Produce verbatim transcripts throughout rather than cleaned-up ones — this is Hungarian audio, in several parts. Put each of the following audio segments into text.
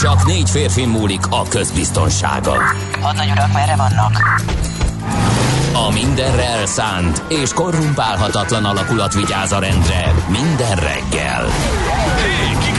Csak négy férfin múlik a közbiztonsága. Hadnagy urak, merre vannak? A mindenre elszánt és korrumpálhatatlan alakulat vigyáz a rendre minden reggel. Hé, kik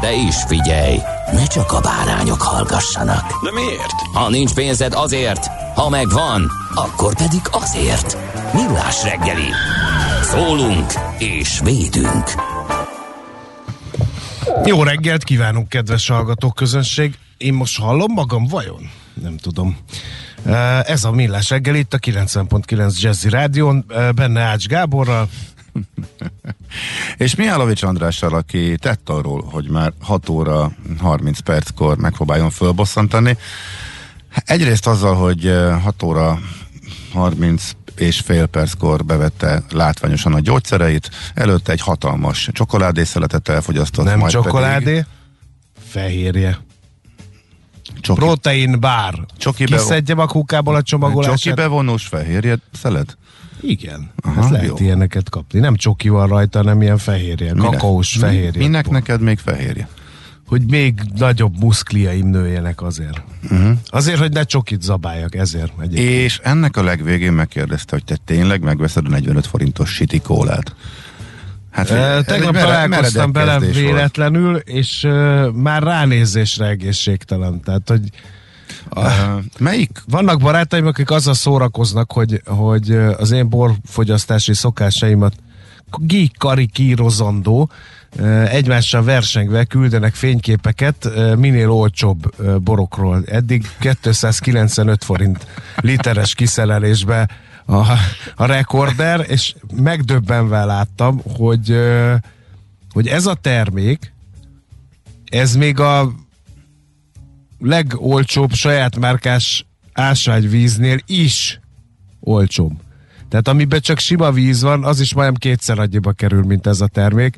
De is figyelj, ne csak a bárányok hallgassanak. De miért? Ha nincs pénzed, azért, ha megvan, akkor pedig azért. Millás reggeli. Szólunk és védünk. Jó reggelt kívánunk, kedves hallgatók, közönség. Én most hallom magam vajon? Nem tudom. Ez a Millás reggeli, itt a kilencven egész kilenc Jazzy Rádión, benne Ács Gáborral. És Mihálovics Andrással, aki tett arról, hogy már hat óra harminc perckor megpróbáljon fölbosszantani. Egyrészt azzal, hogy hat óra harminc és fél perckor bevette látványosan a gyógyszereit, előtte egy hatalmas csokoládészeletet elfogyasztott. Nem majd csokoládé, pedig... fehérje. Csoki. Protein bár. Csoki kiszedjem bevon... a kukából a csomagolását. Csoki bevonós fehérje szelet? Igen, aha, ez lehet jó. Ilyeneket kapni. Nem csoki van rajta, hanem ilyen fehérje, minek? Kakaós fehérje. Minek pont. Neked még fehérje? Hogy még nagyobb muszkliaim nőjenek azért. Uh-huh. Azért, hogy ne csokit zabáljak, ezért. Egyébként. És ennek a legvégén megkérdezte, hogy te tényleg megveszed a negyvenöt forintos City Cola-t. Hát, e, tegnap találkoztam bele véletlenül, volt. És uh, már ránézésre egészségtelen. Tehát, hogy Uh, melyik? Vannak barátaim, akik azzal szórakoznak, hogy, hogy az én borfogyasztási szokásaimat gikarikírozandó, egymással versengve küldenek fényképeket minél olcsóbb borokról. Eddig kétszázkilencvenöt forint literes kiszerelésbe a, a rekorder, és megdöbbenve láttam, hogy, hogy ez a termék, ez még a legolcsóbb saját márkás ásványvíznél is olcsóbb. Tehát amiben csak sima víz van, az is majdnem kétszer annyiba kerül, mint ez a termék.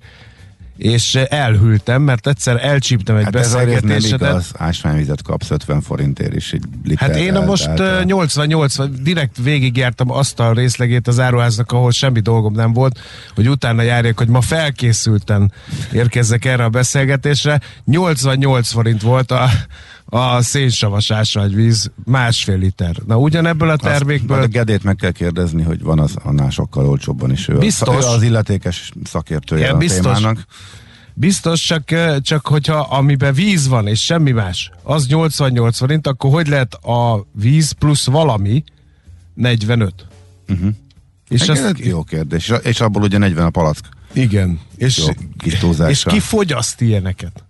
És elhűltem, mert egyszer elcsíptem egy hát beszélgetésedet. Hát az ásványvizet kapsz ötven forintért is. Hát én el, most el, nyolcvan nyolcvan direkt végigjártam azt a részlegét az áruháznak, ahol semmi dolgom nem volt, hogy utána járjak, hogy ma felkészülten érkezzek erre a beszélgetésre. nyolcvannyolc forint volt a a szénsavas ásványvíz, másfél liter. Na ugyanebből a termékből... Azt, a Gedét meg kell kérdezni, hogy van az annál sokkal olcsóbban is. Ő biztos. Az, ő az illetékes szakértője ja, a biztos, témának. Biztos, csak, csak hogyha amiben víz van és semmi más, az nyolcvannyolc forint, akkor hogy lehet a víz plusz valami negyvenöt? Uh-huh. És azt... Jó kérdés. És abból ugye negyven a palack. Igen. És, és ki fogyaszt ilyeneket?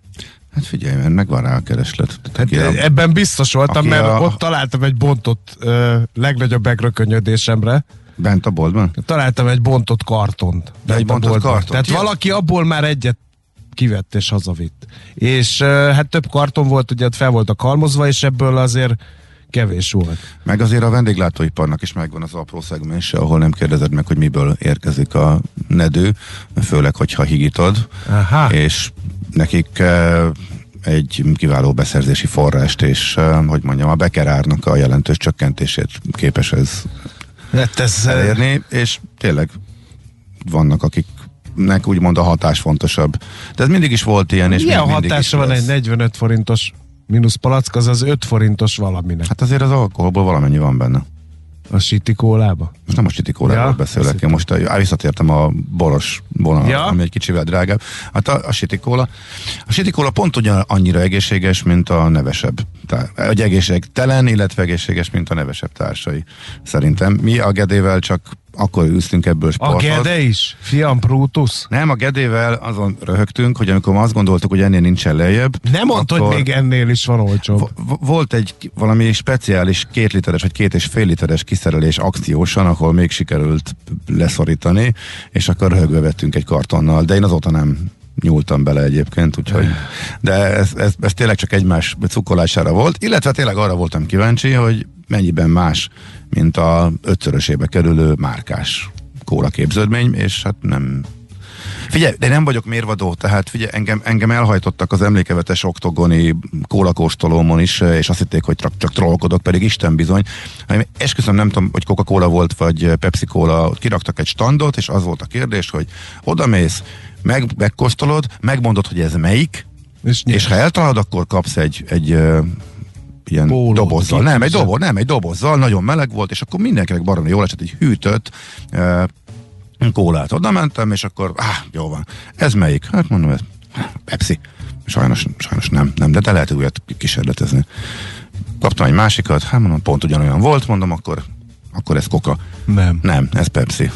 Hát figyelj, mert megvan rá a kereslet. Hát a, ebben biztos voltam, mert a, ott találtam egy bontot ö, legnagyobb megrökönyödésemre. Bent a boltban? Találtam egy bontott kartont. De egy bontott boltban. Kartont. Tehát ja. Valaki abból már egyet kivett és hazavitt. És ö, hát több karton volt, ugye fel voltak halmozva, és ebből azért kevés volt. Meg azért a vendéglátóiparnak is megvan az apró szegmens, ahol nem kérdezed meg, hogy miből érkezik a nedő, főleg, hogyha higítod. Aha. És nekik egy kiváló beszerzési forrást, és hogy mondjam, a bekerárnak a jelentős csökkentését képes ez, hát ez elérni, és tényleg vannak, akiknek úgymond a hatás fontosabb. De ez mindig is volt ilyen, és milyen hatása van egy negyvenöt forintos mínusz palack, az az öt forintos valaminek? Hát azért az alkoholból valamennyi van benne. A City Colába? Most nem a City Coláról ja, beszélek, én most á, visszatértem a boros vonalat, ja. Ami egy kicsivel drágább. Hát a, a City Cola. A City Cola pont ugyan annyira egészséges, mint a nevesebb. Tehát, egy egészségtelen, illetve egészséges, mint a nevesebb társai. Szerintem mi a Gedével csak akkor űztünk ebből sportot. A Gede is? Fiam Brutus? Nem, a Gedével azon röhögtünk, hogy amikor azt gondoltuk, hogy ennél nincsen lejjebb. Nem mondta, hogy még ennél is van olcsóbb. Vo- volt egy valami speciális két literes, vagy két és fél literes kiszerelés akciósan, ahol még sikerült leszorítani, és akkor röhögve vettünk egy kartonnal, de én azóta nem nyúltam bele egyébként, úgyhogy de ez, ez, ez tényleg csak egymás cukkolására volt, illetve tényleg arra voltam kíváncsi, hogy mennyiben más, mint a ötszörösébe kerülő márkás kóla képződmény, és hát nem. Figyelj, de nem vagyok mérvadó, tehát figyelj, engem, engem elhajtottak az emlékevetes oktogoni kólakóstolómon is, és azt hitték, hogy csak, csak trollkodok, pedig Isten bizony. Esküszöm, nem tudom, hogy Coca-Cola volt, vagy Pepsi-Cola, ott kiraktak egy standot, és az volt a kérdés, hogy odamész, Meg, megkóstolod, megmondod, hogy ez melyik, és, és ha eltalálod, akkor kapsz egy, egy uh, ilyen Bóló, dobozzal. Nem egy, doboz, nem, egy dobozzal, nagyon meleg volt, és akkor mindenkinek baromi jól esett, egy hűtött uh, kólát. Oda mentem, és akkor, áh, jó van. Ez melyik? Hát mondom, ez Pepsi. Sajnos, sajnos nem, nem, de te lehet újat kísérletezni. Kaptam egy másikat, hát mondom, pont ugyanolyan volt, mondom, akkor akkor ez Coca. Nem. Nem, ez Pepsi.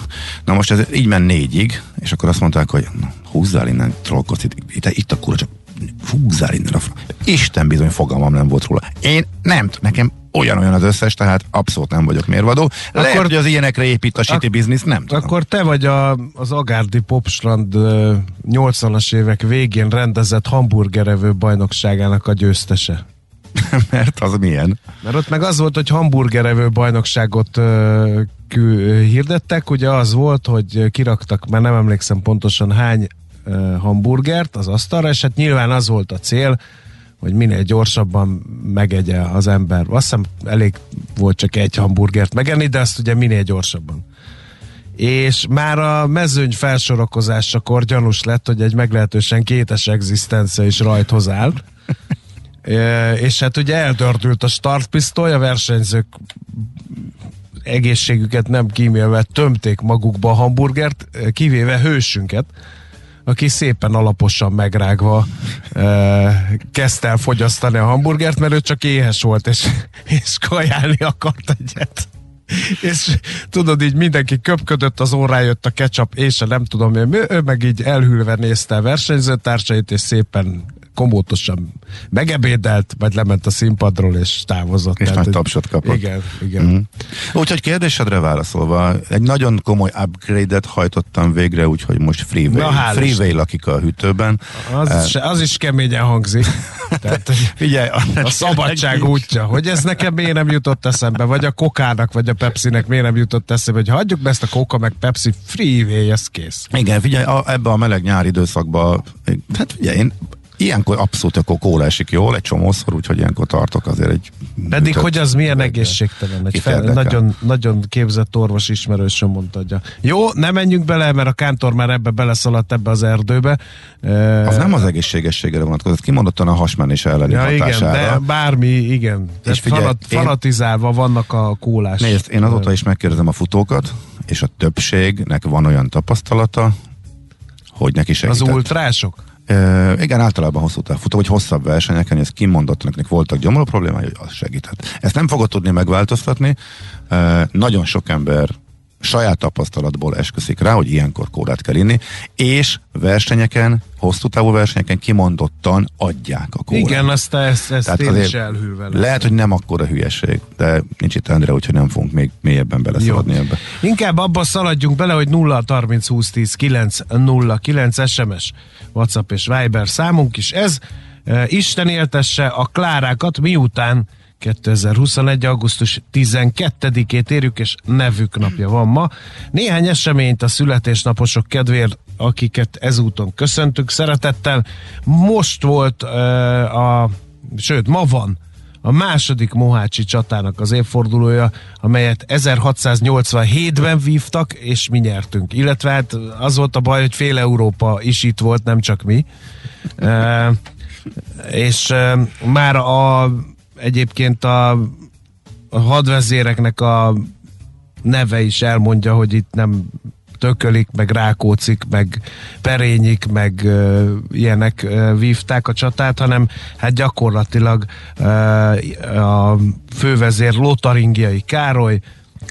Na most ez így ment négyig, és akkor azt mondták, hogy na, húzzál innen, trollkodsz, itt, itt, itt a kurva, csak húzzál innen a fra... Isten bizony, fogalmam nem volt róla. Én nem, nekem olyan-olyan az összes, tehát abszolút nem vagyok mérvadó. Lehet, akkor, hogy az ilyenekre épít a shitty ak- business, nem tudom. Akkor te vagy a, az Agárdi Popstrand nyolcvanas évek végén rendezett hamburgerevő bajnokságának a győztese. Mert az milyen? Mert ott meg az volt, hogy hamburgerevő bajnokságot uh, kül, hirdettek, ugye az volt, hogy kiraktak, már nem emlékszem pontosan hány uh, hamburgert az asztalra, és hát nyilván az volt a cél, hogy minél gyorsabban megegye az ember. Azt hiszem elég volt csak egy hamburgert megenni, de azt ugye minél gyorsabban. És már a mezőny felsorokozásakor gyanús lett, hogy egy meglehetősen kétes egzisztencia is rajthoz áll. És hát ugye eldördült a startpisztoly, a versenyzők egészségüket nem kímélve tömték magukba a hamburgert, kivéve hősünket, aki szépen alaposan megrágva kezdte el fogyasztani a hamburgert, mert ő csak éhes volt, és, és kajálni akart egyet. És tudod, így mindenki köpködött, az órá jött a ketchup, és a nem tudom én, ő meg így elhűlve nézte a versenyzőtársait, és szépen komótosan megebédelt, vagy lement a színpadról, és távozott. És nagy tapsot kapott. Igen, igen. Mm. Úgyhogy kérdésedre válaszolva, egy nagyon komoly upgrade-et hajtottam végre, úgyhogy most Freeway, freeway lakik a hűtőben. Az, uh, se, az is keményen hangzik. Tehát, figyelj, a, a szabadság útja, hogy ez nekem miért nem jutott eszembe, vagy a Coca-nak, vagy a Pepsi-nek miért nem jutott eszembe, hogy hagyjuk be ezt a Coca meg Pepsi, Freeway, ez kész. Igen, figyelj, a, ebbe a meleg nyári időszakban, hát figyelj, én ilyenkor abszolút akkor kóla esik jól, egy csomószor, úgyhogy ilyenkor tartok azért egy... Pedig hogy az milyen egészségtelen. Egy fel, nagyon, nagyon képzett orvos ismerősöm mondta, hogy jó, ne menjünk bele, mert a Kántor már ebbe beleszaladt ebbe az erdőbe. Az e... nem az egészségességre vonatkozott, kimondottan a hasmenés elleni ja, hatására. Igen, de bármi, igen. És figyelj, fanat, én... fanatizálva vannak a kólás. Nézd, én azóta is megkérdezem a futókat, és a többségnek van olyan tapasztalata, hogy neki segített. Az ultrások? E, igen, általában hosszú távfutók, vagy hosszabb versenyeken, ez kimondottan, nekik voltak gyomorú problémái, hogy az segített. Ezt nem fogod tudni megváltoztatni. E, nagyon sok ember saját tapasztalatból esküszik rá, hogy ilyenkor kólát kell inni, és versenyeken, hosszú távú versenyeken kimondottan adják a kólát. Igen, azt ezt, ezt én is elhűlve. Lehet, hogy nem akkora hülyeség, de nincs itt Endre, úgyhogy nem fogunk még mélyebben beleszaladni ebbe. Inkább abba szaladjunk bele, hogy nulla harminc húsz tíz kilenc nulla kilenc es em es, WhatsApp és Viber számunk is ez. Isten éltesse a Klárákat, miután kétezer-huszonegy. augusztus tizenkettedikét érjük, és nevük napja van ma. Néhány eseményt a születésnaposok kedvéért, akiket ezúton köszöntünk szeretettel. Most volt, uh, a, sőt, ma van a második mohácsi csatának az évfordulója, amelyet ezerhatszáznyolcvanhétben vívtak, és mi nyertünk. Illetve hát az volt a baj, hogy fél Európa is itt volt, nem csak mi. Uh, és uh, már a Egyébként a, a hadvezéreknek a neve is elmondja, hogy itt nem Tökölik, meg Rákóczik, meg Perényik, meg uh, ilyenek uh, vívták a csatát, hanem hát gyakorlatilag uh, a fővezér Lotaringiai Károly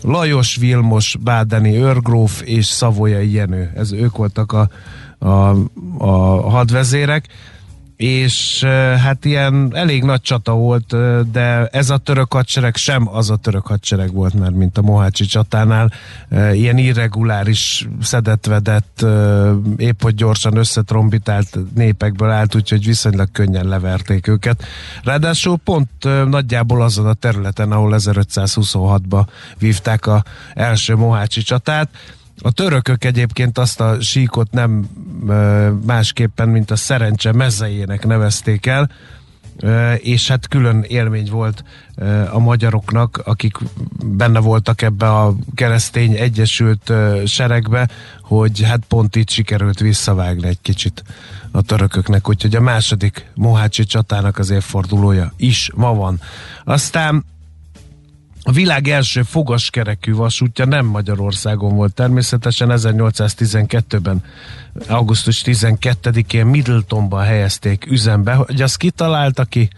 Lajos Vilmos, Bádeni őrgróf és Savoyai Jenő. Ez ők voltak a, a, a hadvezérek, és hát ilyen elég nagy csata volt, de ez a török hadsereg sem az a török hadsereg volt már, mint a mohácsi csatánál, ilyen irreguláris, szedett-vedett, épp hogy gyorsan összetrombitált népekből állt, úgyhogy viszonylag könnyen leverték őket. Ráadásul pont nagyjából azon a területen, ahol ezerötszázhuszonhatba vívták az első mohácsi csatát. A törökök egyébként azt a síkot nem másképpen, mint a szerencse mezejének nevezték el, és hát külön élmény volt a magyaroknak, akik benne voltak ebbe a keresztény egyesült seregbe, hogy hát pont itt sikerült visszavágni egy kicsit a törököknek, úgyhogy a második mohácsi csatának az évfordulója is ma van. Aztán a világ első fogaskerekű vasútja nem Magyarországon volt természetesen, ezernyolcszáztizenkettőben, augusztus tizenkettedikén Middletonban helyezték üzembe. Hogy azt kitalálta ki,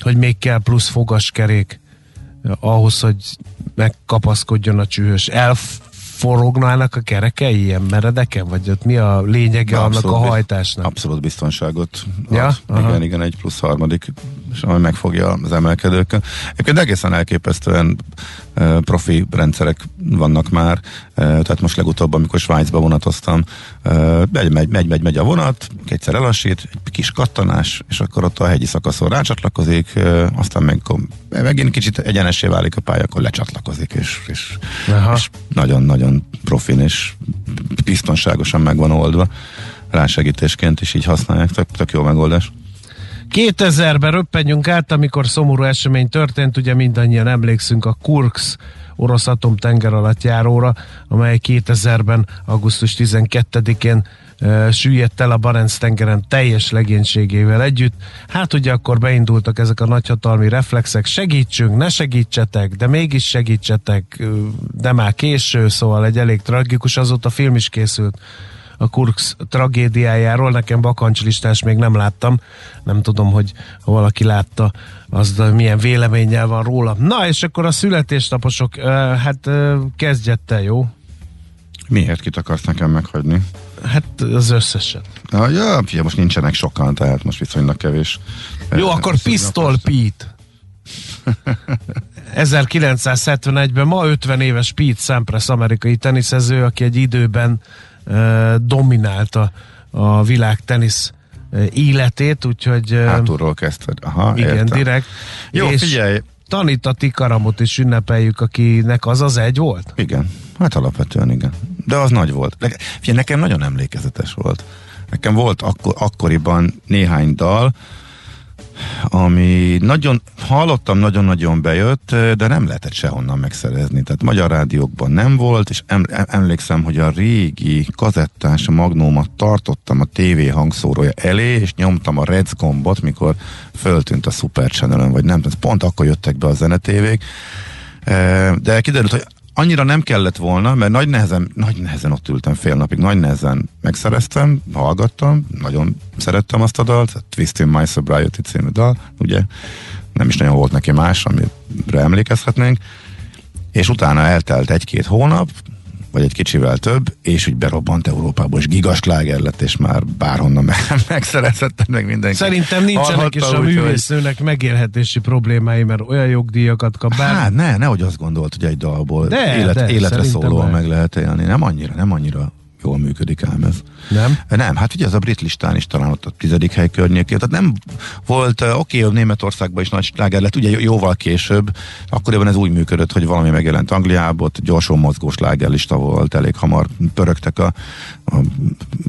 hogy még kell plusz fogaskerék ahhoz, hogy megkapaszkodjon a csühös. Elforognának a kerekei ilyen meredeken? Vagy ott mi a lényege de annak a hajtásnak? Abszolút biztonságot ad. Ja? Igen, igen, egy plusz harmadik, ami megfogja az emelkedőkön. Egyébként egészen elképesztően e, profi rendszerek vannak már, e, tehát most legutóbb, amikor Svájcba vonatoztam, e, megy, megy, megy, megy, megy a vonat, egyszer elassít, egy kis kattanás, és akkor ott a hegyi szakaszon rácsatlakozik, e, aztán meg, megint kicsit egyenessé válik a pálya, akkor lecsatlakozik, és, és, és nagyon-nagyon profin, és biztonságosan meg van oldva. Rásegítésként is így használják, tök, tök jó megoldás. kétezerben röppenjünk át, amikor szomorú esemény történt, ugye mindannyian emlékszünk a Kurszk orosz atomtenger alatt járóra, amely kétezerben, augusztus tizenkettedikén e, süllyedt el a Barents tengeren teljes legénységével együtt. Hát ugye akkor beindultak ezek a nagyhatalmi reflexek, segítsünk, ne segítsetek, de mégis segítsetek, de már késő, szóval egy elég tragikus, azóta film is készült a Kurszk tragédiájáról, nekem bakancslistás még nem láttam, nem tudom, hogy ha valaki látta, az milyen véleménnyel van róla. Na, és akkor a születésnaposok, hát kezdjett el, jó? Miért? Kit akarsz nekem meghagyni? Hát az összeset. Ja, ja, most nincsenek sokan, tehát most viszonylag kevés. Jó, akkor Pistol Pete. ezerkilencszázhetvenegyben, ma ötven éves Pete Sampras amerikai teniszező, aki egy időben dominálta a világ tenisz életét, úgyhogy hátulról kezdted. Aha, igen, értem. Direkt. Jó, és figyelj! Tanita Tikaramot is ünnepeljük, akinek az az egy volt? Igen, hát alapvetően igen. De az nagy volt. Figyelj, nekem nagyon emlékezetes volt. Nekem volt akkor, akkoriban néhány dal, ami nagyon, hallottam, nagyon-nagyon bejött, de nem lehetett sehonnan megszerezni. Tehát magyar rádiókban nem volt, és emlékszem, hogy a régi kazettás magnómat tartottam a tévé hangszórója elé, és nyomtam a rec gombot, mikor föltűnt a Super Channelön, vagy nem, pont akkor jöttek be a zenetévék. De kiderült, hogy annyira nem kellett volna, mert nagy nehezen, nagy nehezen ott ültem fél napig, nagy nehezen megszereztem, hallgattam, nagyon szerettem azt a dalt, a Twist in My Sobriety című dal, ugye nem is nagyon volt neki más, amire emlékezhetnénk, és utána eltelt egy-két hónap, vagy egy kicsivel több, és úgy berobbant Európából, és gigasláger lett, és már bárhonnan meg- megszerezhetett meg mindenki. Szerintem nincsenek is a művésznőnek hogy... megélhetési problémái, mert olyan jogdíjakat kap bár... Hát ne, nehogy azt gondolt, hogy egy dalból de, élet, de, életre szólóan meg lehet élni. Nem annyira, nem annyira jól működik ám ez. Nem? Nem, hát ugye az a brit listán is talán ott a tizedik hely környékén, tehát nem volt, oké, okay, Németországban is nagy sláger lett, ugye jóval később, akkoriban ez úgy működött, hogy valami megjelent Angliából, gyorsan mozgó slágerlista volt, elég hamar pörögtek a, a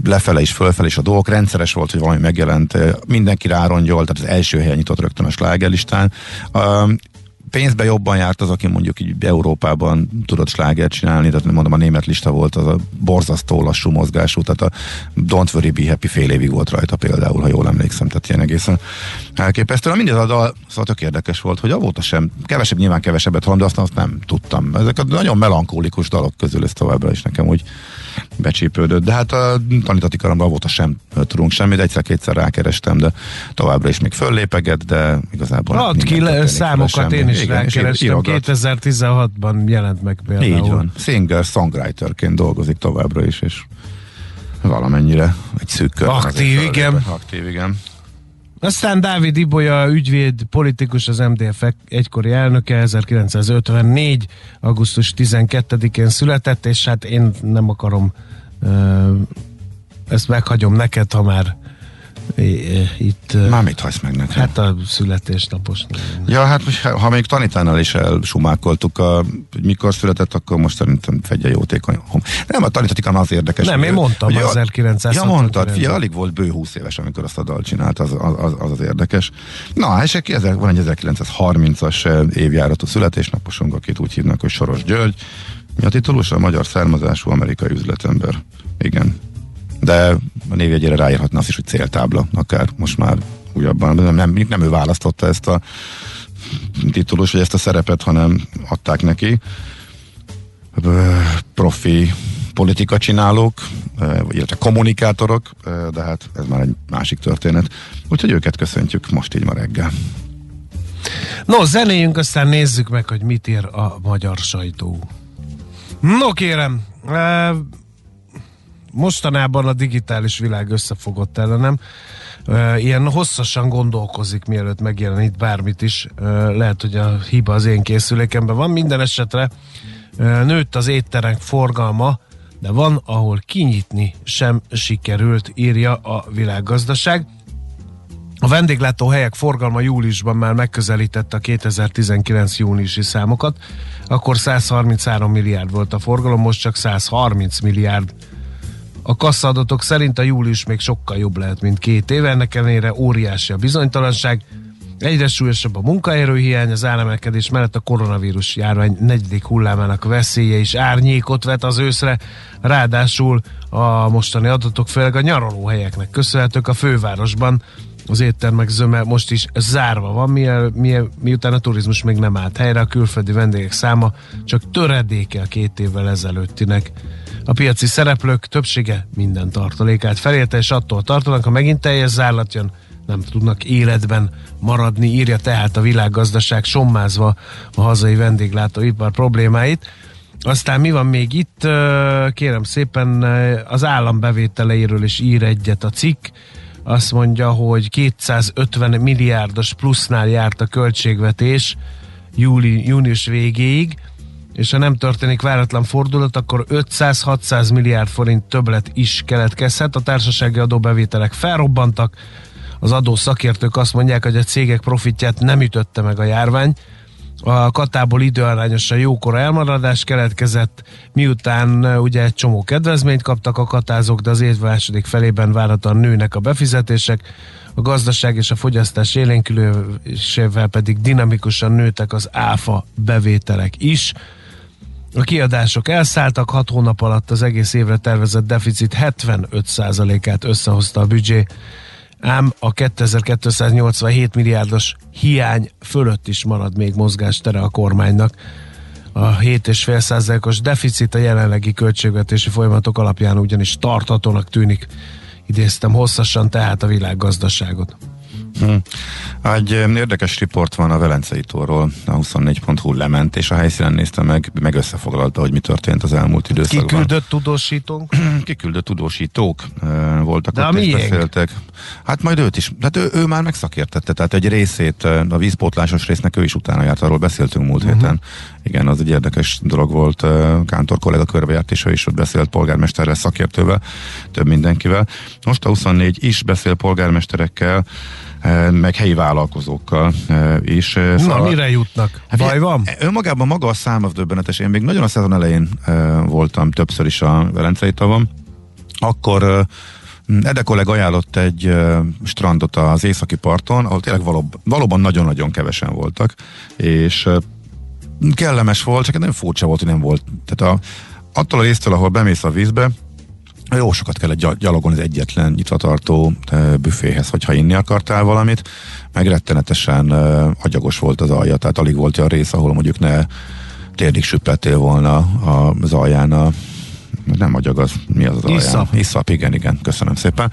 lefele és fölfele is a dolgok, rendszeres volt, hogy valami megjelent, mindenki rárongyolt, tehát az első helyen nyitott rögtön a slágerlistán. Um, Pénzben jobban járt az, aki mondjuk így Európában tudott slágert csinálni, tehát mondom, a német lista volt az a borzasztó lassú mozgású, tehát a Don't Worry Be Happy fél évig volt rajta például, ha jól emlékszem, tehát ilyen egészen elképesztően. Mindez a dal, szóval tök érdekes volt, hogy avóta sem, kevesebb, nyilván kevesebbet hallom, de aztán azt nem tudtam. Ezek a nagyon melankólikus dalok közül ez továbbra is nekem úgy becsípődött. De hát a Tanita Tikaramban volt, sem tudunk semmit, egyszer-kétszer rákerestem, de továbbra is még föllépegett, de igazából... Add ki le, számokat én is igen, rákerestem, kétezer-tizenhatban jelent meg például. Így van, singer, songwriterként dolgozik továbbra is, és valamennyire egy szűk kör. Aktív, igen. Aktív, igen. Aztán Dávid Ibolya, ügyvéd, politikus, az em dé ef egykori elnöke, ezerkilencszázötvennégy. augusztus tizenkettedikén született, és hát én nem akarom, ezt meghagyom neked, ha már itt... Már mit hagysz meg nekem? Hát a születésnapos. Ja, hát ha még tanítánál is elsumákoltuk, a, mikor született, akkor most szerintem fegye jótékony. Nem, a tanítatikán az érdekes. Nem, én mondtam ezerkilencszázhatvankilenc. Ja, mondtad, figyelj, alig volt bő húsz éves, amikor azt a dal csinált, az az, az az érdekes. Na, és van egy ezerkilencszázharmincas évjáratú születésnaposunk, akit úgy hívnak, hogy Soros György. Mi a titulusa? Magyar származású amerikai üzletember. Igen. De a névjegyére ráírhatna azt is, hogy céltábla, akár most már újabban. Nem, nem, nem ő választotta ezt a titulus, vagy ezt a szerepet, hanem adták neki. Profi politika csinálók, illetve kommunikátorok, de hát ez már egy másik történet. Úgyhogy őket köszöntjük most így ma reggel. No, zenéjünk, aztán nézzük meg, hogy mit ír a magyar sajtó. No, kérem... Mostanában a digitális világ összefogott ellenem. Ilyen hosszasan gondolkozik, mielőtt megjelenít bármit is. Lehet, hogy a hiba az én készülékemben van. Minden esetre nőtt az étterek forgalma, de van, ahol kinyitni sem sikerült, írja a Világgazdaság. A vendéglátóhelyek forgalma júliusban már megközelítette a kétezer-tizenkilenc júniusi számokat. Akkor százharminchárom milliárd volt a forgalom, most csak százharminc milliárd. A kasszaadatok szerint a július még sokkal jobb lehet, mint két éve, ennek ellenére óriási a bizonytalanság. Egyre súlyosabb a munkaerőhiány, az áremelkedés mellett a koronavírus járvány negyedik hullámának veszélye is árnyékot vet az őszre. Ráadásul a mostani adatok főleg a nyaralóhelyeknek köszönhetők. A fővárosban az éttermek zöme most is zárva van, miután a turizmus még nem állt helyre, a külföldi vendégek száma csak töredéke a két évvel ezelőttinek. A piaci szereplők többsége minden tartalékát felélte, és attól tartanak, ha megint teljes zárlat jön, nem tudnak életben maradni, írja tehát a Világgazdaság, sommázva a hazai vendéglátóipar problémáit. Aztán mi van még itt? Kérem szépen, az állam bevételeiről is ír egyet a cikk. Azt mondja, hogy kétszázötven milliárdos plusznál járt a költségvetés júli, június végéig, és ha nem történik váratlan fordulat, akkor ötszáz-hatszáz milliárd forint többlet is keletkezhet. A társasági adóbevételek felrobbantak, az adó szakértők azt mondják, hogy a cégek profitját nem ütötte meg a járvány. A katából időarányosan jókora elmaradás keletkezett, miután ugye egy csomó kedvezményt kaptak a katázók, de az év második felében várhatóan nőnek a befizetések, a gazdaság és a fogyasztás élénkülésével pedig dinamikusan nőtek az áfa bevételek is. A kiadások elszálltak, hat hónap alatt az egész évre tervezett deficit hetvenöt százalékát összehozta a büdzsé, ám a kétezer-kétszáznyolcvanhét milliárdos hiány fölött is marad még mozgástere a kormánynak. A hét egész öt százalékos deficit a jelenlegi költségvetési folyamatok alapján ugyanis tarthatónak tűnik. Idéztem hosszasan tehát a Világgazdaságot. Hmm. Egy érdekes riport van a Velencei tóról, a huszonnégy pont hu lement, és a helyszínen nézte meg, meg összefoglalta, hogy mi történt az elmúlt időszakban. Kiküldött tudósítónk? Kiküldött tudósítók voltak, de ott is beszéltek. Hát majd őt is, hát ő, ő már megszakértette, tehát egy részét, a vízpótlásos résznek ő is utána járt, arról beszéltünk múlt uh-huh. héten. Igen, az egy érdekes dolog volt, Kántor kolléga körbejárt, és ő is ott beszélt polgármesterrel, szakértővel, több mindenkivel. Most a huszonnégy is beszél polgármesterekkel, meg helyi vállalkozókkal is. Na, szóval, mire jutnak? Baj van? Önmagában maga a szám az döbbenetes. Én még nagyon a szezon elején voltam többször is a Velencei tavon. Akkor Ede kollega ajánlott egy strandot az északi parton, ahol tényleg valóban, valóban nagyon-nagyon kevesen voltak, és kellemes volt, csak nagyon furcsa volt, hogy nem volt. Tehát a, attól a résztől, ahol bemész a vízbe, jó sokat kellett gyalogon az egyetlen nyitvatartó büféhez, hogyha inni akartál valamit, meg rettenetesen agyagos volt az alja, tehát alig volt olyan rész, ahol mondjuk ne térdig süppeltél volna az alján a nem agyag az, mi az az alján? Iszap. Iszap, igen, igen, köszönöm szépen.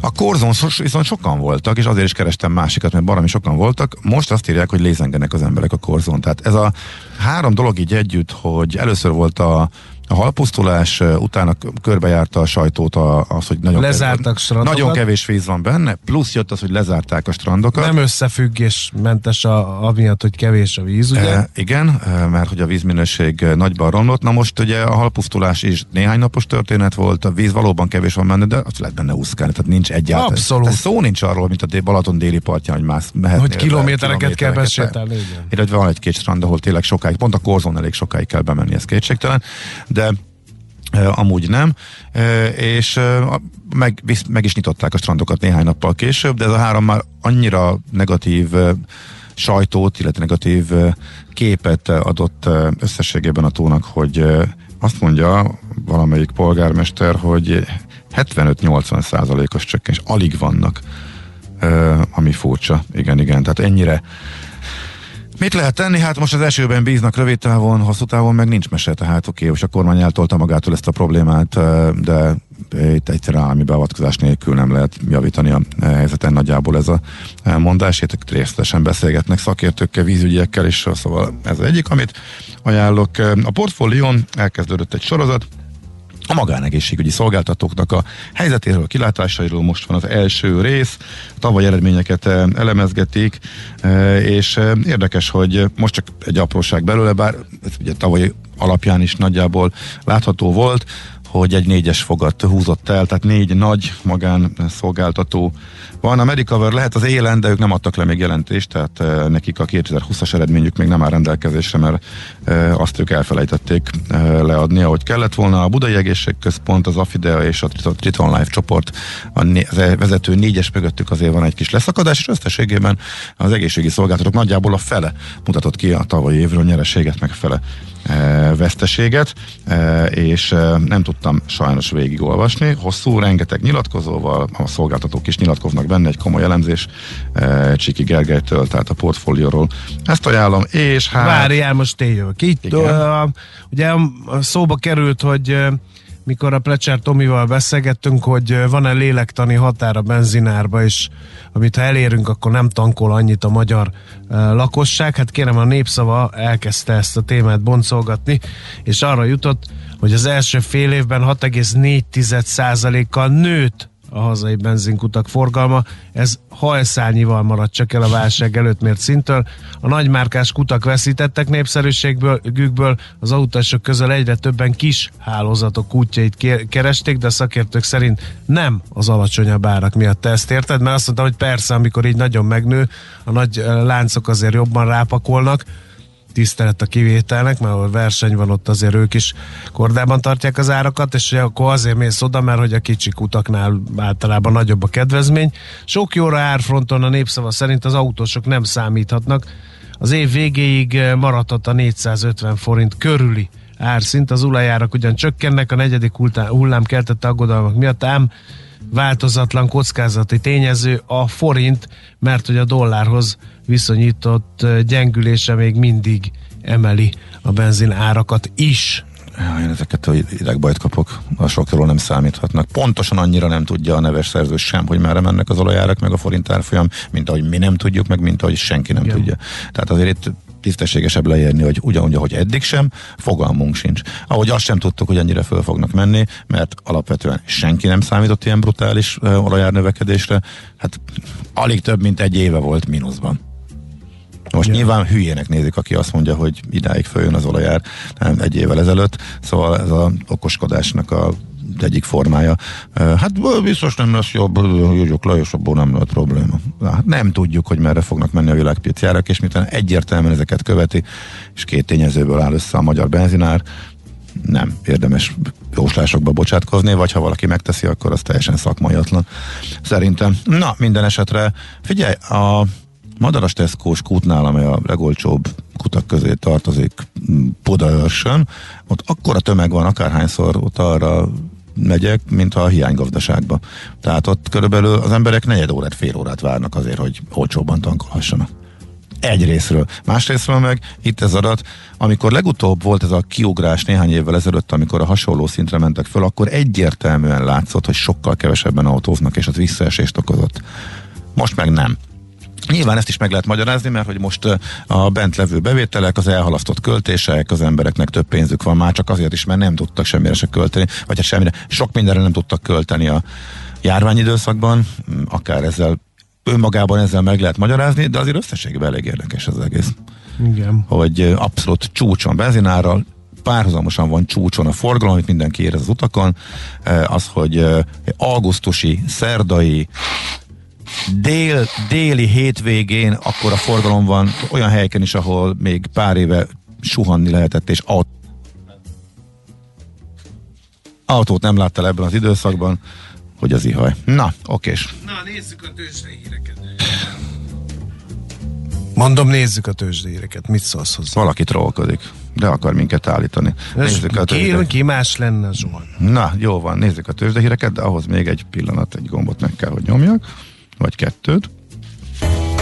A korzon viszont sokan voltak, és azért is kerestem másikat, mert baromi sokan voltak. Most azt írják, hogy lézengenek az emberek a korzon. Tehát ez a három dolog így együtt, hogy először volt a A halpusztulás, utána körbejárta a sajtót az, hogy nagyon lezártak kevés, nagyon kevés víz van benne, plusz jött az, hogy lezárták a strandokat. Nem összefüggésmentes a, amiatt, hogy kevés a víz, ugye? E, igen, mert hogy a vízminőség nagyban romlott. Na most ugye a halpusztulás is néhány napos történet volt, a víz valóban kevés van benne, de azt lehet benne úszkálni, tehát nincs egyáltalán. Abszolút. Tehát szó nincs arról, mint a Balaton déli partján, hogy más mehetnél. Hogy kilométereket kell besétálni. Illetve van egy-két strand, ahol tényleg sokáig, pont a korzón elég sokáig kell bemenni, ez kétségtelen. De e, amúgy nem, e, és e, meg, meg is nyitották a strandokat néhány nappal később, de ez a három már annyira negatív e, sajtót, illetve negatív e, képet adott e, összességében a tónak, hogy e, azt mondja valamelyik polgármester, hogy hetvenöt-nyolcvan százalékos csökkenés, alig vannak, e, ami furcsa, igen, igen, tehát ennyire. Mit lehet tenni? Hát most az esőben bíznak rövid távon, hosszú távon meg nincs mese, tehát oké, és a kormány eltolta magától ezt a problémát, de itt egyszerűen állami beavatkozás nélkül nem lehet javítani a helyzeten, nagyjából ez a mondás. Itt részletesen beszélgetnek szakértőkkel, vízügyiekkel, és szóval ez egyik, amit ajánlok. A Portfólión elkezdődött egy sorozat a magánegészségügyi szolgáltatóknak a helyzetéről, kilátásairól, most van az első rész, tavaly eredményeket elemezgetik, és érdekes, hogy most csak egy apróság belőle, bár ez ugye tavaly alapján is nagyjából látható volt, hogy egy négyes fogat húzott el, tehát négy nagy magánszolgáltató van. A Medicover lehet az élen, de ők nem adtak le még jelentést, tehát nekik a kétezer-húszas eredményük még nem áll rendelkezésre, mert azt ők elfelejtették leadni, ahogy kellett volna. A Budai Egészségközpont, az Afidea és a Triton Life csoport, a vezető négyes mögöttük azért van egy kis leszakadás, és összességében az egészségi szolgáltatók nagyjából a fele mutatott ki a tavalyi évről nyereséget, meg fele veszteséget, és nem tudtam sajnos végigolvasni. Hosszú, rengeteg nyilatkozóval, a szolgáltatók is nyilatkoznak benne, egy komoly elemzés Csiki Gergelytől, tehát a Portfólióról. Ezt ajánlom, és hát... Várjál, most éljük. Itt, uh, ugye szóba került, hogy uh, mikor a Plecser Tomival beszélgettünk, hogy uh, van-e lélektani határ a benzinárba, és amit ha elérünk, akkor nem tankol annyit a magyar uh, lakosság. Hát kérem, a Népszava elkezdte ezt a témát boncolgatni, és arra jutott, hogy az első fél évben hat egész négy tized százalékkal nőtt a hazai benzinkutak forgalma. Ez hajszányival maradt csak el a válság előtt mért szintől. A nagymárkás kutak veszítettek népszerűségükből, az autósok közül egyre többen kis hálózatok útjait keresték, de a szakértők szerint nem az alacsonyabb árak miatt. Te ezt érted? Mert azt mondtam, hogy persze, amikor így nagyon megnő, a nagy láncok azért jobban rápakolnak, tisztelet a kivételnek, mert ahol verseny van, ott azért ők is kordában tartják az árakat, és akkor azért mész oda, mert hogy a kicsik utaknál általában nagyobb a kedvezmény. Sok jóra árfronton a Népszava szerint az autósok nem számíthatnak. Az év végéig maradhat a négyszázötven forint körüli árszint. Az olajárak ugyan csökkennek, a negyedik hullám keltette aggodalmak miatt, ám változatlan kockázati tényező a forint, mert hogy a dollárhoz viszonyított gyengülése még mindig emeli a benzin árakat is. Én ezeket a idegbajt kapok, a sokról nem számíthatnak. Pontosan annyira nem tudja a neves szerző sem, hogy merre mennek az olajárak, meg a forint árfolyam, mint ahogy mi nem tudjuk, meg mint ahogy senki nem Igen. tudja. Tehát azért itt tisztességesebb leírni, hogy ugyanúgy, ahogy eddig sem, fogalmunk sincs. Ahogy azt sem tudtuk, hogy annyira föl fognak menni, mert alapvetően senki nem számított ilyen brutális uh, olajárnövekedésre. Hát alig több, mint egy éve volt mínuszban. Most ja. nyilván hülyének nézik, aki azt mondja, hogy idáig följön az olajár, nem, egy évvel ezelőtt. Szóval ez az okoskodásnak a egyik formája. Hát biztos nem lesz jobb, jöjjük Lajos, abból nem lehet probléma. Hát nem tudjuk, hogy merre fognak menni a világpiaci árak, és miután egyértelműen ezeket követi, és két tényezőből áll össze a magyar benzinár, nem érdemes jóslásokba bocsátkozni, vagy ha valaki megteszi, akkor az teljesen szakmaiatlan. Szerintem. Na, minden esetre figyelj, a Madaras Tesco-s kútnál, amely a legolcsóbb kutak közé tartozik Budaörsön, ott akkora tömeg van, akárhányszor ott arra megyek, mint a hiánygazdaságba. Tehát ott körülbelül az emberek negyed órát, fél órát várnak azért, hogy olcsóbban tankolhassanak. Egyrészről. Másrészről meg itt ez adat, amikor legutóbb volt ez a kiugrás néhány évvel ezelőtt, amikor a hasonló szintre mentek föl, akkor egyértelműen látszott, hogy sokkal kevesebben autóznak, és az visszaesést okozott. Most meg nem. Nyilván ezt is meg lehet magyarázni, mert hogy most a bent levő bevételek, az elhalasztott költések, az embereknek több pénzük van már, csak azért is, mert nem tudtak semmire se költeni, vagy hát semmire, sok mindenre nem tudtak költeni a járványidőszakban, akár ezzel önmagában ezzel meg lehet magyarázni, de azért összességében elég érdekes az egész. Igen. Hogy abszolút csúcson benzinárral, párhuzamosan van csúcson a forgalom, amit mindenki érez az utakon, az, hogy augusztusi, szerdai, dél, déli hétvégén akkor a forgalom van olyan helyeken is, ahol még pár éve suhanni lehetett, és aut- autót nem láttál ebben az időszakban, hogy az ihaj. Na, okés. Na, nézzük a tőzsdei híreket. Mondom, nézzük a tőzsdei híreket. Mit szólsz hozzá? Valaki trollkodik, de akar minket állítani. Nézzük a ki, ki más lenne a Zsolt? Na, jó van, nézzük a tőzsdei híreket, de ahhoz még egy pillanat, egy gombot meg kell, hogy nyomjak. Vagy kettőt.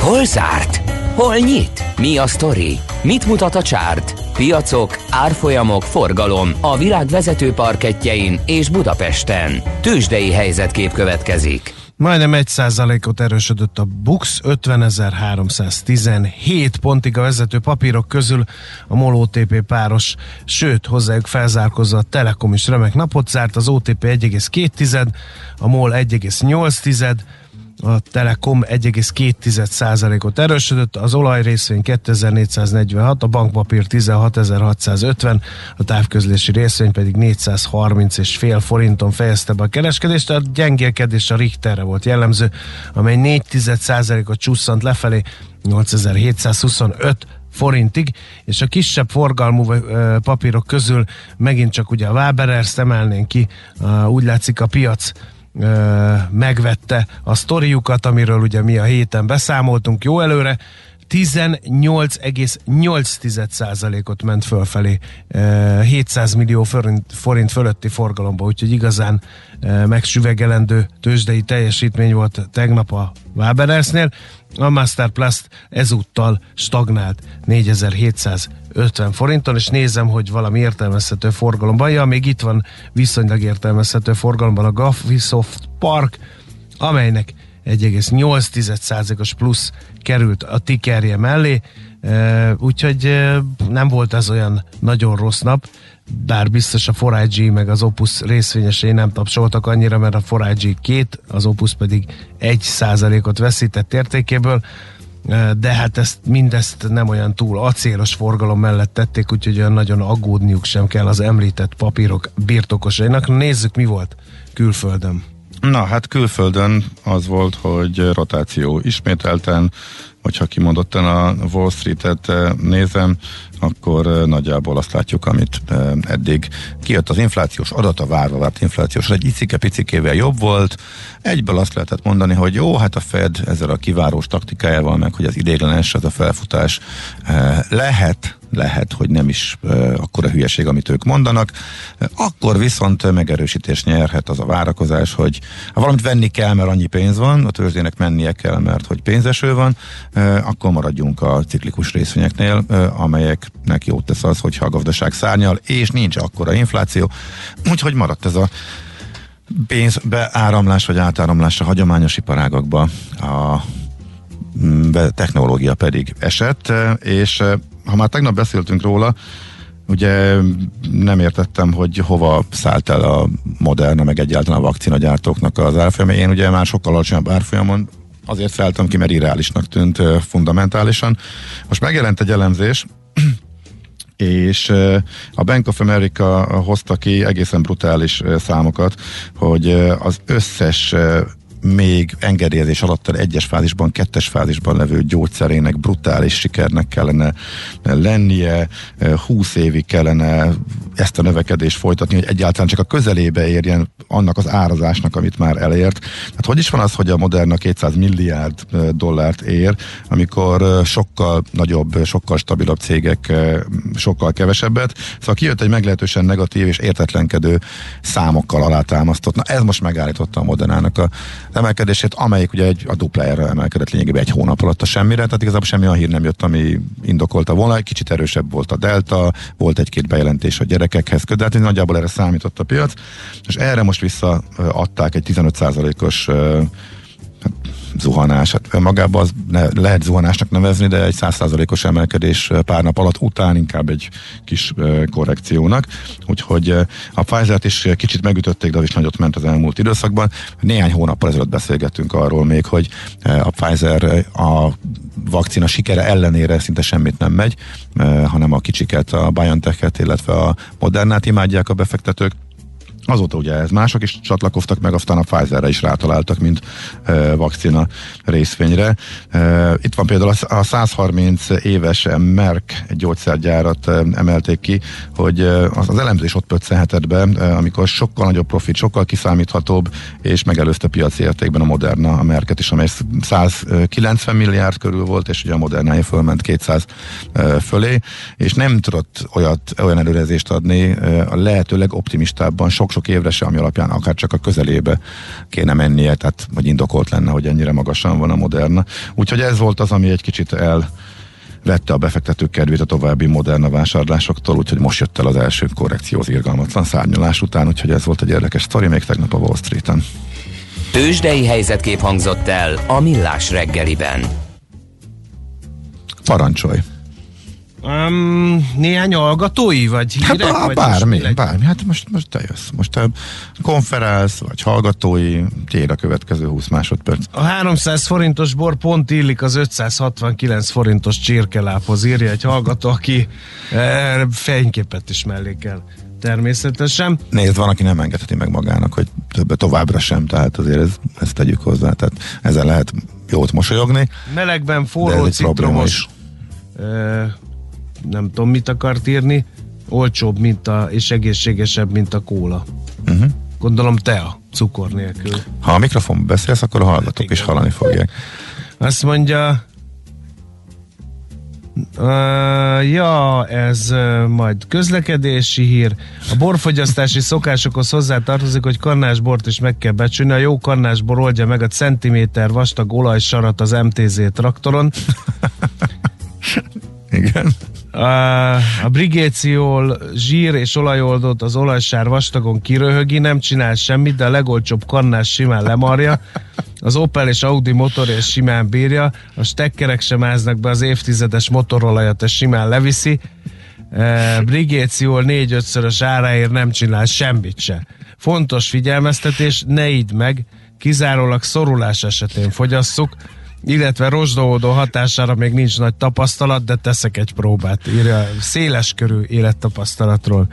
Hol zárt? Hol nyit? Mi a sztori? Mit mutat a csárt? Piacok, árfolyamok, forgalom a világ vezető parkettjein és Budapesten. Tőzsdei helyzetkép következik. Majdnem egy százalékot erősödött a BUX, ötvenezer-háromszáztizenhét pontig a vezető papírok közül a MOL o té pé páros, sőt, hozzájuk felzárkozza a Telekom is remek napot zárt, az o té pé egy egész két tized, a MOL egy egész nyolc tized, a Telekom egy egész két tized százalékot erősödött, az olajrészvény kétezer-négyszáznegyvenhat, a bankpapír tizenhatezer-hatszázötven, a távközlési részvény pedig négyszázharminc egész öt forinton fejezte be a kereskedést, tehát gyengélkedés a Richterre volt jellemző, amely négy tized százalékot csúszant lefelé nyolcezer-hétszázhuszonöt forintig, és a kisebb forgalmú papírok közül megint csak ugye a Waberers-t emelnénk ki, úgy látszik a piac megvette a sztoriukat, amiről ugye mi a héten beszámoltunk jó előre, tizennyolc egész nyolc tized százalékot ment fölfelé hétszáz millió forint fölötti forgalomba, úgyhogy igazán megsüvegelendő tőzsdei teljesítmény volt tegnap a Waberersnél. A Masterplast ezúttal stagnált négyezer-hétszázötven forinton, és nézem, hogy valami értelmezhető forgalomban. Ja, még itt van viszonylag értelmezhető forgalomban a Graphisoft Park, amelynek egy egész nyolc tized százalékos plusz került a tickerje mellé, úgyhogy nem volt ez olyan nagyon rossz nap, bár biztos a négy i gé meg az Opus részvényesei nem tapsoltak annyira, mert a négy i gé két, az Opus pedig egy százalékot veszített értékéből, de hát ezt, mindezt nem olyan túl acélos forgalom mellett tették, úgyhogy olyan nagyon aggódniuk sem kell az említett papírok birtokosainak. Nézzük, mi volt külföldön. Na, hát külföldön az volt, hogy rotáció ismételten, hogyha kimondottan a Wall Street-et nézem, akkor nagyjából azt látjuk, amit eddig kijött az inflációs adat, a várva várt inflációs, egy icike-picikével jobb volt. Egyből azt lehetett mondani, hogy jó, hát a Fed ezzel a kivárós taktikájával, meg hogy az ideiglenes, az a felfutás lehet, lehet, hogy nem is akkora hülyeség, amit ők mondanak. Akkor viszont megerősítés nyerhet az a várakozás, hogy ha valamit venni kell, mert annyi pénz van, a tőzsdének mennie kell, mert hogy pénzeső van, akkor maradjunk a ciklikus részvényeknél, amelyeknek jót tesz az, hogyha a gazdaság szárnyal, és nincs akkora infláció. Úgyhogy maradt ez a pénzbeáramlás, vagy átáramlás a hagyományos iparágakba, a technológia pedig esett, és ha már tegnap beszéltünk róla, ugye nem értettem, hogy hova szállt el a Moderna, meg egyáltalán a vakcinagyártóknak az árfolyama. Én ugye már sokkal alacsonyabb árfolyamon azért szálltam ki, mert irreálisnak tűnt fundamentálisan. Most megjelent egy elemzés, és a Bank of America hozta ki egészen brutális számokat, hogy az összes még engedélyezés alatt egyes fázisban, kettes fázisban levő gyógyszerének brutális sikernek kellene lennie, húsz évig kellene ezt a növekedést folytatni, hogy egyáltalán csak a közelébe érjen annak az árazásnak, amit már elért. Hát hogy is van az, hogy a Moderna kétszáz milliárd dollárt ér, amikor sokkal nagyobb, sokkal stabilabb cégek sokkal kevesebbet, szóval kijött egy meglehetősen negatív és értetlenkedő számokkal alátámasztott. Na, ez most megállította a Modernának a emelkedését, amelyik ugye egy, a duplájára emelkedett lényegében egy hónap alatt a semmire, tehát igazából semmi a hír nem jött, ami indokolta volna, egy kicsit erősebb volt a delta, volt egy-két bejelentés a gyerekekhez közel, tehát nagyjából erre számított a piac, és erre most visszaadták egy tizenöt százalékos hát, zuhanás, hát magában az ne, lehet zuhanásnak nevezni, de egy száz százalékos emelkedés pár nap alatt után inkább egy kis uh, korrekciónak. Úgyhogy uh, a Pfizert is kicsit megütötték, de az is nagyot ment az elmúlt időszakban. Néhány hónappal ezelőtt beszélgettünk arról még, hogy uh, a Pfizer a vakcina sikere ellenére szinte semmit nem megy, uh, hanem a kicsiket, a BioNTech-et, illetve a Modernát imádják a befektetők. Azóta ugye ez mások is csatlakoztak meg, aztán a Pfizerre is rátaláltak, mint e, vakcina részvényre. E, itt van például a, a százharminc éves Merck gyógyszergyárat e, emelték ki, hogy e, az, az elemzés ott pöccenhetett be, e, amikor sokkal nagyobb profit, sokkal kiszámíthatóbb, és megelőzte piaci értékben a Moderna, a Mercket is, amely száz kilencven milliárd körül volt, és ugye a Modernája fölment kétszáz e, fölé, és nem tudott olyat, olyan előrejelzést adni, e, a lehető legoptimistábban sok-sok évre se, ami alapján akár csak a közelébe kéne mennie, tehát vagy indokolt lenne, hogy ennyire magasan van a Moderna. Úgyhogy ez volt az, ami egy kicsit elvette a befektetők kedvét a további Moderna vásárlásoktól, úgyhogy most jött el az első korrekció az irgalmatlan szárnyalás után, úgyhogy ez volt egy érdekes sztori még tegnap a Wall Street-en. Tőzsdei helyzetkép hangzott el a Millás reggeliben. Parancsolj! Um, néhány hallgatói, vagy hírek? Hát, vagy bármi, bármi, bármi. Hát most, most te jössz. Most te konferálsz, vagy hallgatói, tiéd a következő húsz másodperc. A háromszáz forintos bor pont illik az ötszázhatvankilenc forintos csirkelábhoz, írja egy hallgató, aki e, fényképet is mellékel. Természetesen. Nézd, van, aki nem engedheti meg magának, hogy többet továbbra sem, tehát azért ez, ezt tegyük hozzá. Tehát ezzel lehet jót mosolyogni. Melegben forró citromos. E, nem tudom, mit akart írni, olcsóbb, mint a, és egészségesebb, mint a kóla. Uh-huh. Gondolom tea, cukor nélkül. Ha a mikrofonban beszélsz, akkor a hallgatók igen. is hallani fogják. Azt mondja, uh, ja, ez uh, majd közlekedési hír. A borfogyasztási szokásokhoz hozzátartozik, hogy kannásbort is meg kell becsülni. A jó kannásbor oldja meg a centiméter vastag olajsarat az em té zé traktoron. Igen. A, a brigéciol zsír és olajoldót az olajsár vastagon kiröhögi, nem csinál semmit, de a legolcsóbb kannás simán lemarja. Az Opel és Audi motorja simán bírja, a stekkerek sem áznak be az évtizedes motorolajat, és simán leviszi. E, brigéciol négy-ötszörös áráért nem csinál semmit se. Fontos figyelmeztetés, ne idd meg, kizárólag szorulás esetén fogyasszuk, illetve rozsdolódó hatására még nincs nagy tapasztalat, de teszek egy próbát, írja széles körű élettapasztalatról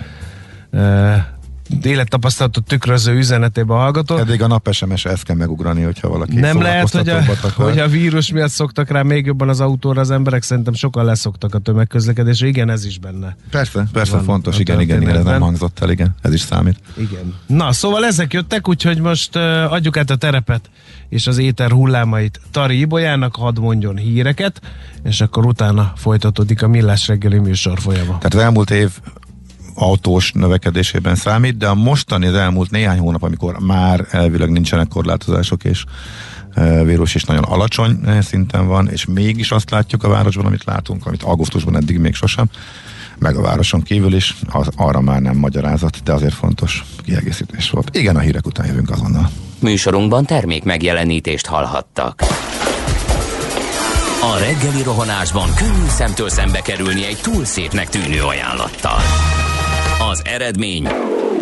e, élettapasztalatot tükröző üzenetében hallgató. Eddig a nap es em es ezt kell megugrani, hogyha valaki nem lehet, hogy a, hogy a vírus miatt szoktak rá még jobban az autóra az emberek, szerintem sokan leszoktak a tömegközlekedésre, igen, ez is benne. Persze, persze van, fontos, igen, igen, igen, ez nem hangzott el, igen, ez is számít. Igen. Na, szóval ezek jöttek, úgyhogy most uh, adjuk át a terepet és az éter hullámait Tari Ibolyának, hadd mondjon híreket, és akkor utána folytatódik a Millás reggeli műsor folyama. Tehát az elmúlt év autós növekedésében számít, de a mostani, az elmúlt néhány hónap, amikor már elvileg nincsenek korlátozások, és e, vírus is nagyon alacsony szinten van, és mégis azt látjuk a városban, amit látunk, amit augusztusban eddig még sosem, meg a városon kívül is, az arra már nem magyarázat, de azért fontos kiegészítés volt. Igen, a hírek után jövünk azonnal. Műsorunkban termék megjelenítést hallhattak. A reggeli rohanásban könnyű szemtől szembe kerülni egy túl szépnek tűnő ajánlattal. Az eredmény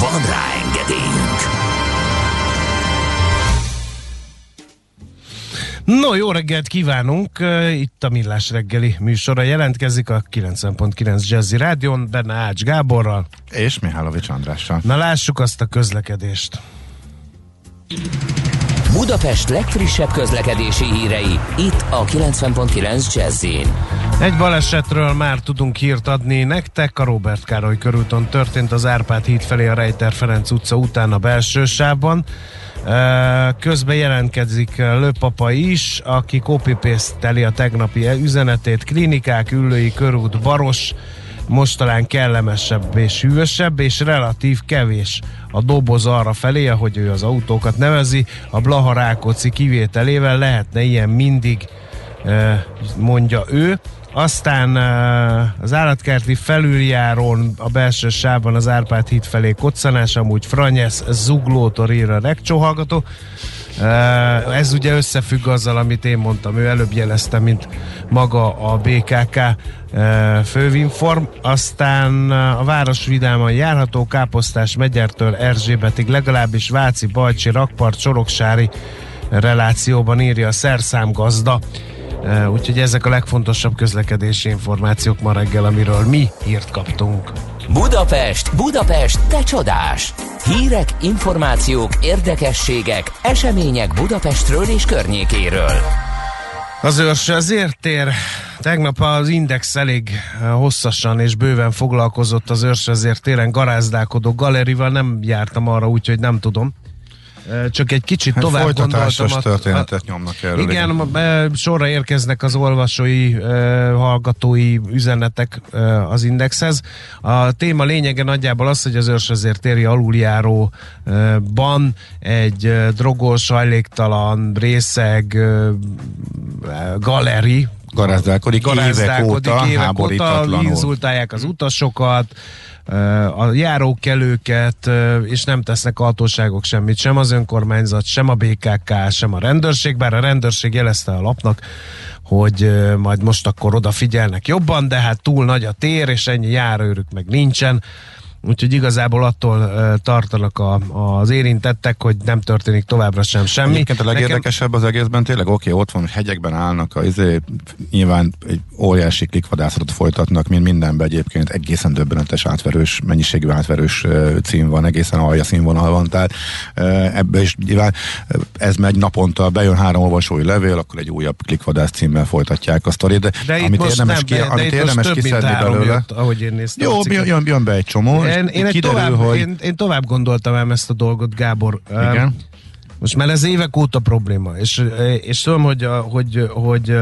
Van rá engedélyünk! No, jó reggelt kívánunk! Itt a Millás reggeli műsora jelentkezik a kilencven egész kilenc Jazzy Rádión, benne Ács Gáborral és Mihálovics Andrással. Na, lássuk azt a közlekedést! Budapest legfrissebb közlekedési hírei, itt a kilencven pont kilenc Jazzyn. Egy balesetről már tudunk hírt adni nektek, a Róbert Károly körúton történt az Árpád híd felé a Rejter Ferenc utca után a belső sávban. Közben jelentkezik Lőpapa is, aki copy-paste-teli a tegnapi üzenetét. Klinikák, Üllői körút, Baros, most talán kellemesebb és hűvösebb, és relatív kevés a doboz arra felé, ahogy ő az autókat nevezi. A Blaha-Rákóczi kivételével lehetne ilyen mindig, mondja ő. Aztán az állatkerti felüljárón a belső sávban az Árpád híd felé koccanás, amúgy Franyesz Zuglótól ír a regcsóhallgató. Ez ugye összefügg azzal, amit én mondtam, ő előbb jelezte, mint maga a bé ká ká fővinform. Aztán a város vidáman járható, Káposztás Megyertől Erzsébetig, legalábbis Váci, Bajcsi, Rakpart, Soroksári relációban, írja a szerszámgazda. Úgyhogy ezek a legfontosabb közlekedési információk ma reggel, amiről mi hírt kaptunk. Budapest, Budapest, te csodás! Hírek, információk, érdekességek, események Budapestről és környékéről. Az Örs vezér tér. Tegnap az Index elég hosszasan és bőven foglalkozott az Örs vezér téren garázdálkodó galerival. Nem jártam arra, úgyhogy nem tudom. Csak egy kicsit hát tovább gondoltam. A, történetet nyomnak erről. Igen, igen, sorra érkeznek az olvasói, hallgatói üzenetek az Indexhez. A téma lényege nagyjából az, hogy az Örs vezér téri aluljáróban egy drogos, hajléktalan, részeg galeri garázdálkodik, garázdálkodik évek óta, háborítatlanul. Inzultálják az utasokat, a járókelőket, és nem tesznek hatóságok semmit, sem az önkormányzat, sem a bé ká ká, sem a rendőrség, bár a rendőrség jelezte a lapnak, hogy majd most akkor odafigyelnek jobban, de hát túl nagy a tér, és ennyi járőrük meg nincsen. Úgyhogy igazából attól tartanak a, az érintettek, hogy nem történik továbbra sem semmi. Egyébként a legérdekesebb az egészben tényleg, oké, okay, ott van, hegyekben állnak, izé, nyilván egy óriási klikvadászatot folytatnak, mint mindenben egyébként, egészen döbbenetes átverős, mennyiségű átverős cím van, egészen alja színvonal van, tehát ebbe is nyilván ez megy naponta, bejön három olvasói levél, akkor egy újabb klikvadász címmel folytatják a sztorit, de, de amit érdemes, nem, ki, de amit érdemes kiszedni belőle. Jött, ahogy én néztem, jó, jön, jön, jön be egy csomó. Én, én, kiderül, tovább, hogy... én, én tovább gondoltam el ezt a dolgot, Gábor. Igen. Most már ez évek óta probléma, és, és tudom, hogy, hogy, hogy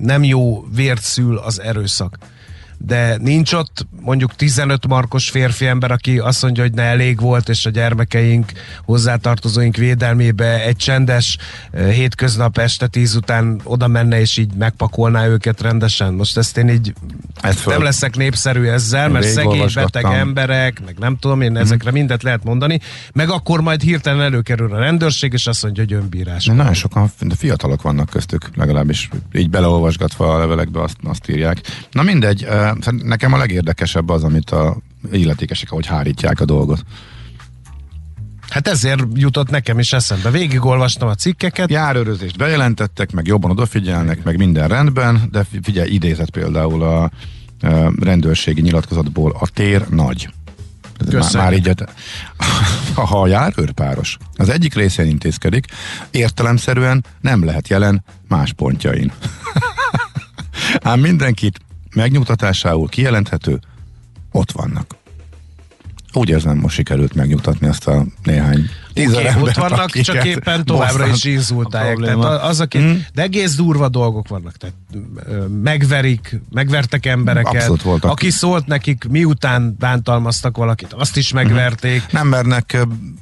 nem jó vért szül az erőszak. De nincs ott mondjuk tizenöt markos férfi ember, aki azt mondja, hogy ne, elég volt, és a gyermekeink, hozzátartozóink védelmébe egy csendes hétköznap este tíz után oda menne, és így megpakolná őket rendesen. Most ezt én így ezt nem leszek népszerű ezzel, mert szegény, beteg emberek, meg nem tudom én, ezekre mm. mindent lehet mondani, meg akkor majd hirtelen előkerül a rendőrség, és azt mondja, hogy önbírás. Na, nagyon sokan fiatalok vannak köztük, legalábbis így beleolvasgatva a levelekbe azt, azt írják. Na mindegy, nekem a legérdekesebb az, amit a illetékesek, ahogy hárítják a dolgot. Hát ezért jutott nekem is eszembe. Végigolvastam a cikkeket. Járőrözést bejelentettek, meg jobban odafigyelnek, meg minden rendben, de figyelj, idézett például a rendőrségi nyilatkozatból: a tér nagy. Köszönjük. Már így ha a járőrpáros az egyik részén intézkedik, értelemszerűen nem lehet jelen más pontjain. Ám mindenkit megnyugtatásául kijelenthető, ott vannak. Úgy érzem, most sikerült megnyugtatni azt a néhány tízer okay, ott vannak, csak éppen továbbra is inzultálják. Az, aki, hmm. De egész durva dolgok vannak. Tehát megverik, megvertek embereket. Aki szólt nekik, miután bántalmaztak valakit, azt is megverték. Hmm. Nem mernek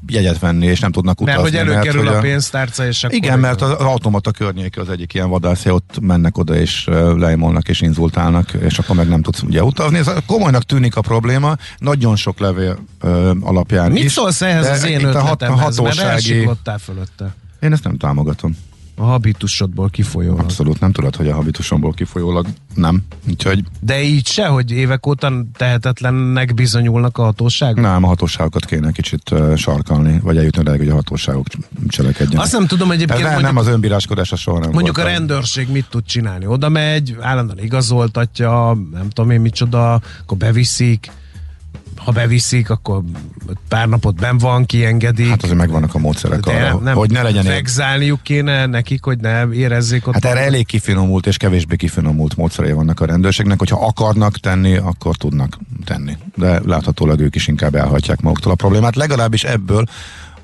jegyet venni, és nem tudnak utazni. Mert hogy előkerül mert, a pénztárca, és akkor... Igen, mert az automata környéke az egyik ilyen vadászja, ott mennek oda, és leimolnak, és inzultálnak, és akkor meg nem tudsz ugye utazni. Ez komolynak tűnik a probléma, nagyon sok levél ö, alapján mit is. Mit szólsz ehhez az én ötletemhez? Hatósági... Mert elsiklottál fölötte. Én ezt nem támogatom. A habitusodból kifolyólag. Abszolút nem tudod, hogy a habitusomból kifolyólag nem. Úgyhogy... De így se, hogy évek óta tehetetlennek bizonyulnak a hatóságok? Nem, a hatóságokat kéne kicsit uh, sarkalni, vagy eljutni rá, hogy a hatóságok cselekedjenek. Azt nem tudom egyébként... De mondjuk, nem az önbíráskodása soha nem mondjuk volt. A rendőrség mit tud csinálni? Oda megy, állandóan igazoltatja, nem tudom én micsoda, akkor beviszik. ha beviszik, akkor pár napot benn van, kiengedik. Hát azért megvannak a módszerek arra, hogy ne legyen... Vegzálniuk kéne nekik, hogy ne érezzék ott... Hát erre elég kifinomult és kevésbé kifinomult módszerei vannak a rendőrségnek, hogyha akarnak tenni, akkor tudnak tenni. De láthatólag ők is inkább elhajtják maguktól a problémát, legalábbis ebből,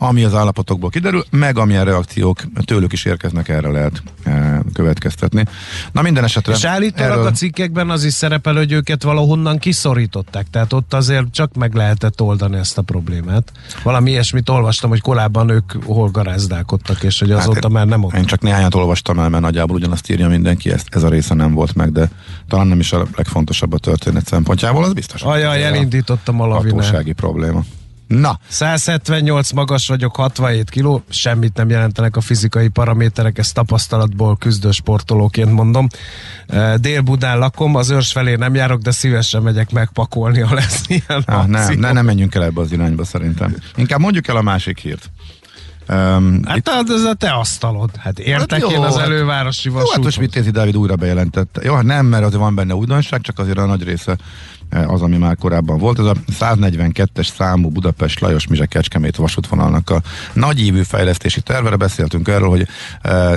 ami az állapotokból kiderül, meg amilyen reakciók tőlük is érkeznek, erre lehet e, következtetni. Na minden esetre... És állítólag erről... a cikkekben az is szerepel, hogy őket valahonnan kiszorították, tehát ott azért csak meg lehetett oldani ezt a problémát. Valami ilyesmit olvastam, hogy korábban ők hol garázdálkodtak, és hogy azóta hát, már nem ott. Én csak néhányat olvastam el, mert nagyjából ugyanazt írja mindenki, ezt, ez a része nem volt meg, de talán nem is a legfontosabb a történet szempontjából, az biztos. Ajaj, elindítottam a lavinát. Hatósági probléma. Na. száz hetvennyolc magas vagyok, hatvanhét kiló, semmit nem jelentenek a fizikai paraméterek, ezt tapasztalatból küzdő sportolóként mondom. Dél-Budán lakom, az Őrs felé nem járok, de szívesen megyek megpakolni, ha lesz ilyen ah, nem, ne, nem menjünk el ebbe az irányba szerintem. Inkább mondjuk el a másik hírt. Um, hát itt... az a te asztalod. Hát értek hát jó, én az elővárosi vasúton. Jó, hát most Vitézi Dávid újra bejelentette. Jó, hát nem, mert azért van benne újdonság, csak azért a nagy része az, ami már korábban volt. Ez a száznegyvenkettes számú Budapest-Lajos-Mizse-Kecskemét vasútvonalnak a nagyívű fejlesztési tervere. Beszéltünk erről, hogy e,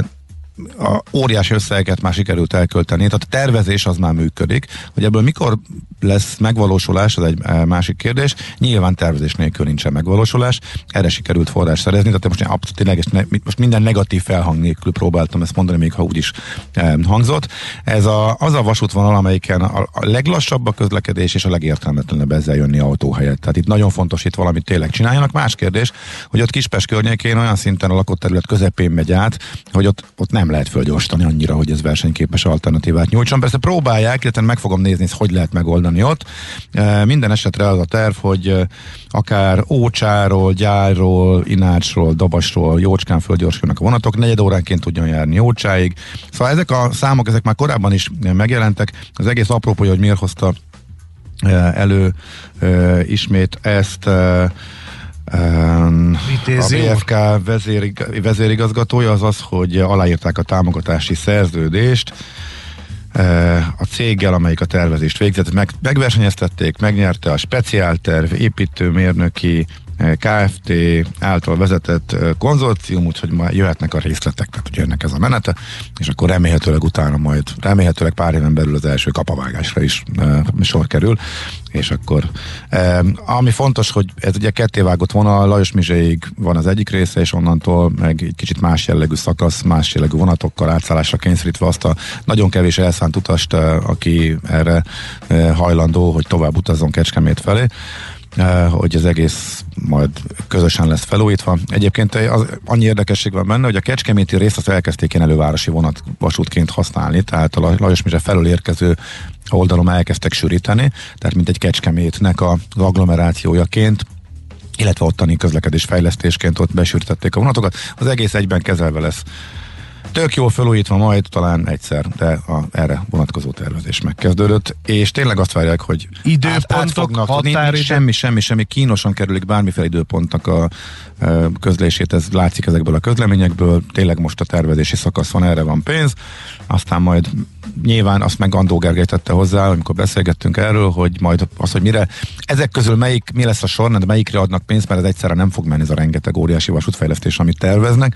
a óriási összegeket már sikerült elkölteni. Tehát a tervezés az már működik. Hogy ebből mikor lesz megvalósulás, az egy másik kérdés. Nyilván tervezés nélkül nincsen megvalósulás. Erre sikerült forrás szerezni. Tehát most, abszolút, tényleg, most minden negatív felhang nélkül próbáltam ezt mondani, még ha úgy is eh, hangzott. Ez a, az a vasútvonal, amelyiken a, a leglassabb a közlekedés, és a legértelmetlenebb ezzel jönni autó helyett. Tehát itt nagyon fontos, itt valamit tényleg csináljanak. Más kérdés, hogy ott Kispest környékén olyan szinten a lakott terület közepén megy át, hogy ott, ott nem lehet fölgyorsítani annyira, hogy ez versenyképes alternatívát nyújtson. Persze próbálják, illetve meg fogom nézni, hogy lehet megoldani ott. E, minden esetre az a terv, hogy akár Ócsáról, Gyárról, Inácsról, Dabasról, Jócskán fölgyorsulnak a vonatok, negyed óránként tudjon járni Ócsáig. Szóval ezek a számok, ezek már korábban is megjelentek. Az egész apropója, hogy miért hozta elő e, ismét ezt e, a bé ká ká vezér, vezérigazgatója az az, hogy aláírták a támogatási szerződést a céggel, amelyik a tervezést végzett. Meg, megversenyeztették, megnyerte a speciálterv, építőmérnöki Kft. Által vezetett konzorcium, úgyhogy már jöhetnek a részletek, tehát hogy jönnek ez a menete, és akkor remélhetőleg utána majd, remélhetőleg pár éven belül az első kapavágásra is e, sor kerül, és akkor e, ami fontos, hogy ez ugye kettévágott vonal, Lajosmizséig van az egyik része, és onnantól meg egy kicsit más jellegű szakasz, más jellegű vonatokkal átszállásra kényszerítve azt a nagyon kevés elszánt utast, aki erre hajlandó, hogy tovább utazzon Kecskemét felé, hogy az egész majd közösen lesz felújítva. Egyébként az, annyi érdekesség van benne, hogy a kecskeméti részt azt elkezdték én elővárosi vonat vasútként használni, tehát a Lajosmizse felől érkező oldalon elkezdtek sűríteni, tehát mint egy Kecskemétnek az agglomerációjaként, illetve ottani közlekedésfejlesztésként ott besűrítették a vonatokat. Az egész egyben kezelve lesz. Tök jól felújítva majd, talán egyszer, de a, erre vonatkozó tervezés megkezdődött, és tényleg azt várják, hogy időpontok, át, át fognak, határidő... semmi, semmi, semmi, kínosan kerülik bármiféle időpontnak a, a közlését, ez látszik ezekből a közleményekből, tényleg most a tervezési szakasz van, erre van pénz, aztán majd nyilván azt meg Andó Gergely tette hozzá, amikor beszélgettünk erről, hogy majd az, hogy mire, ezek közül melyik, mi lesz a sorrend, melyikre adnak pénzt, mert ez egyszerre nem fog menni, ez a rengeteg óriási vasútfejlesztés, amit terveznek,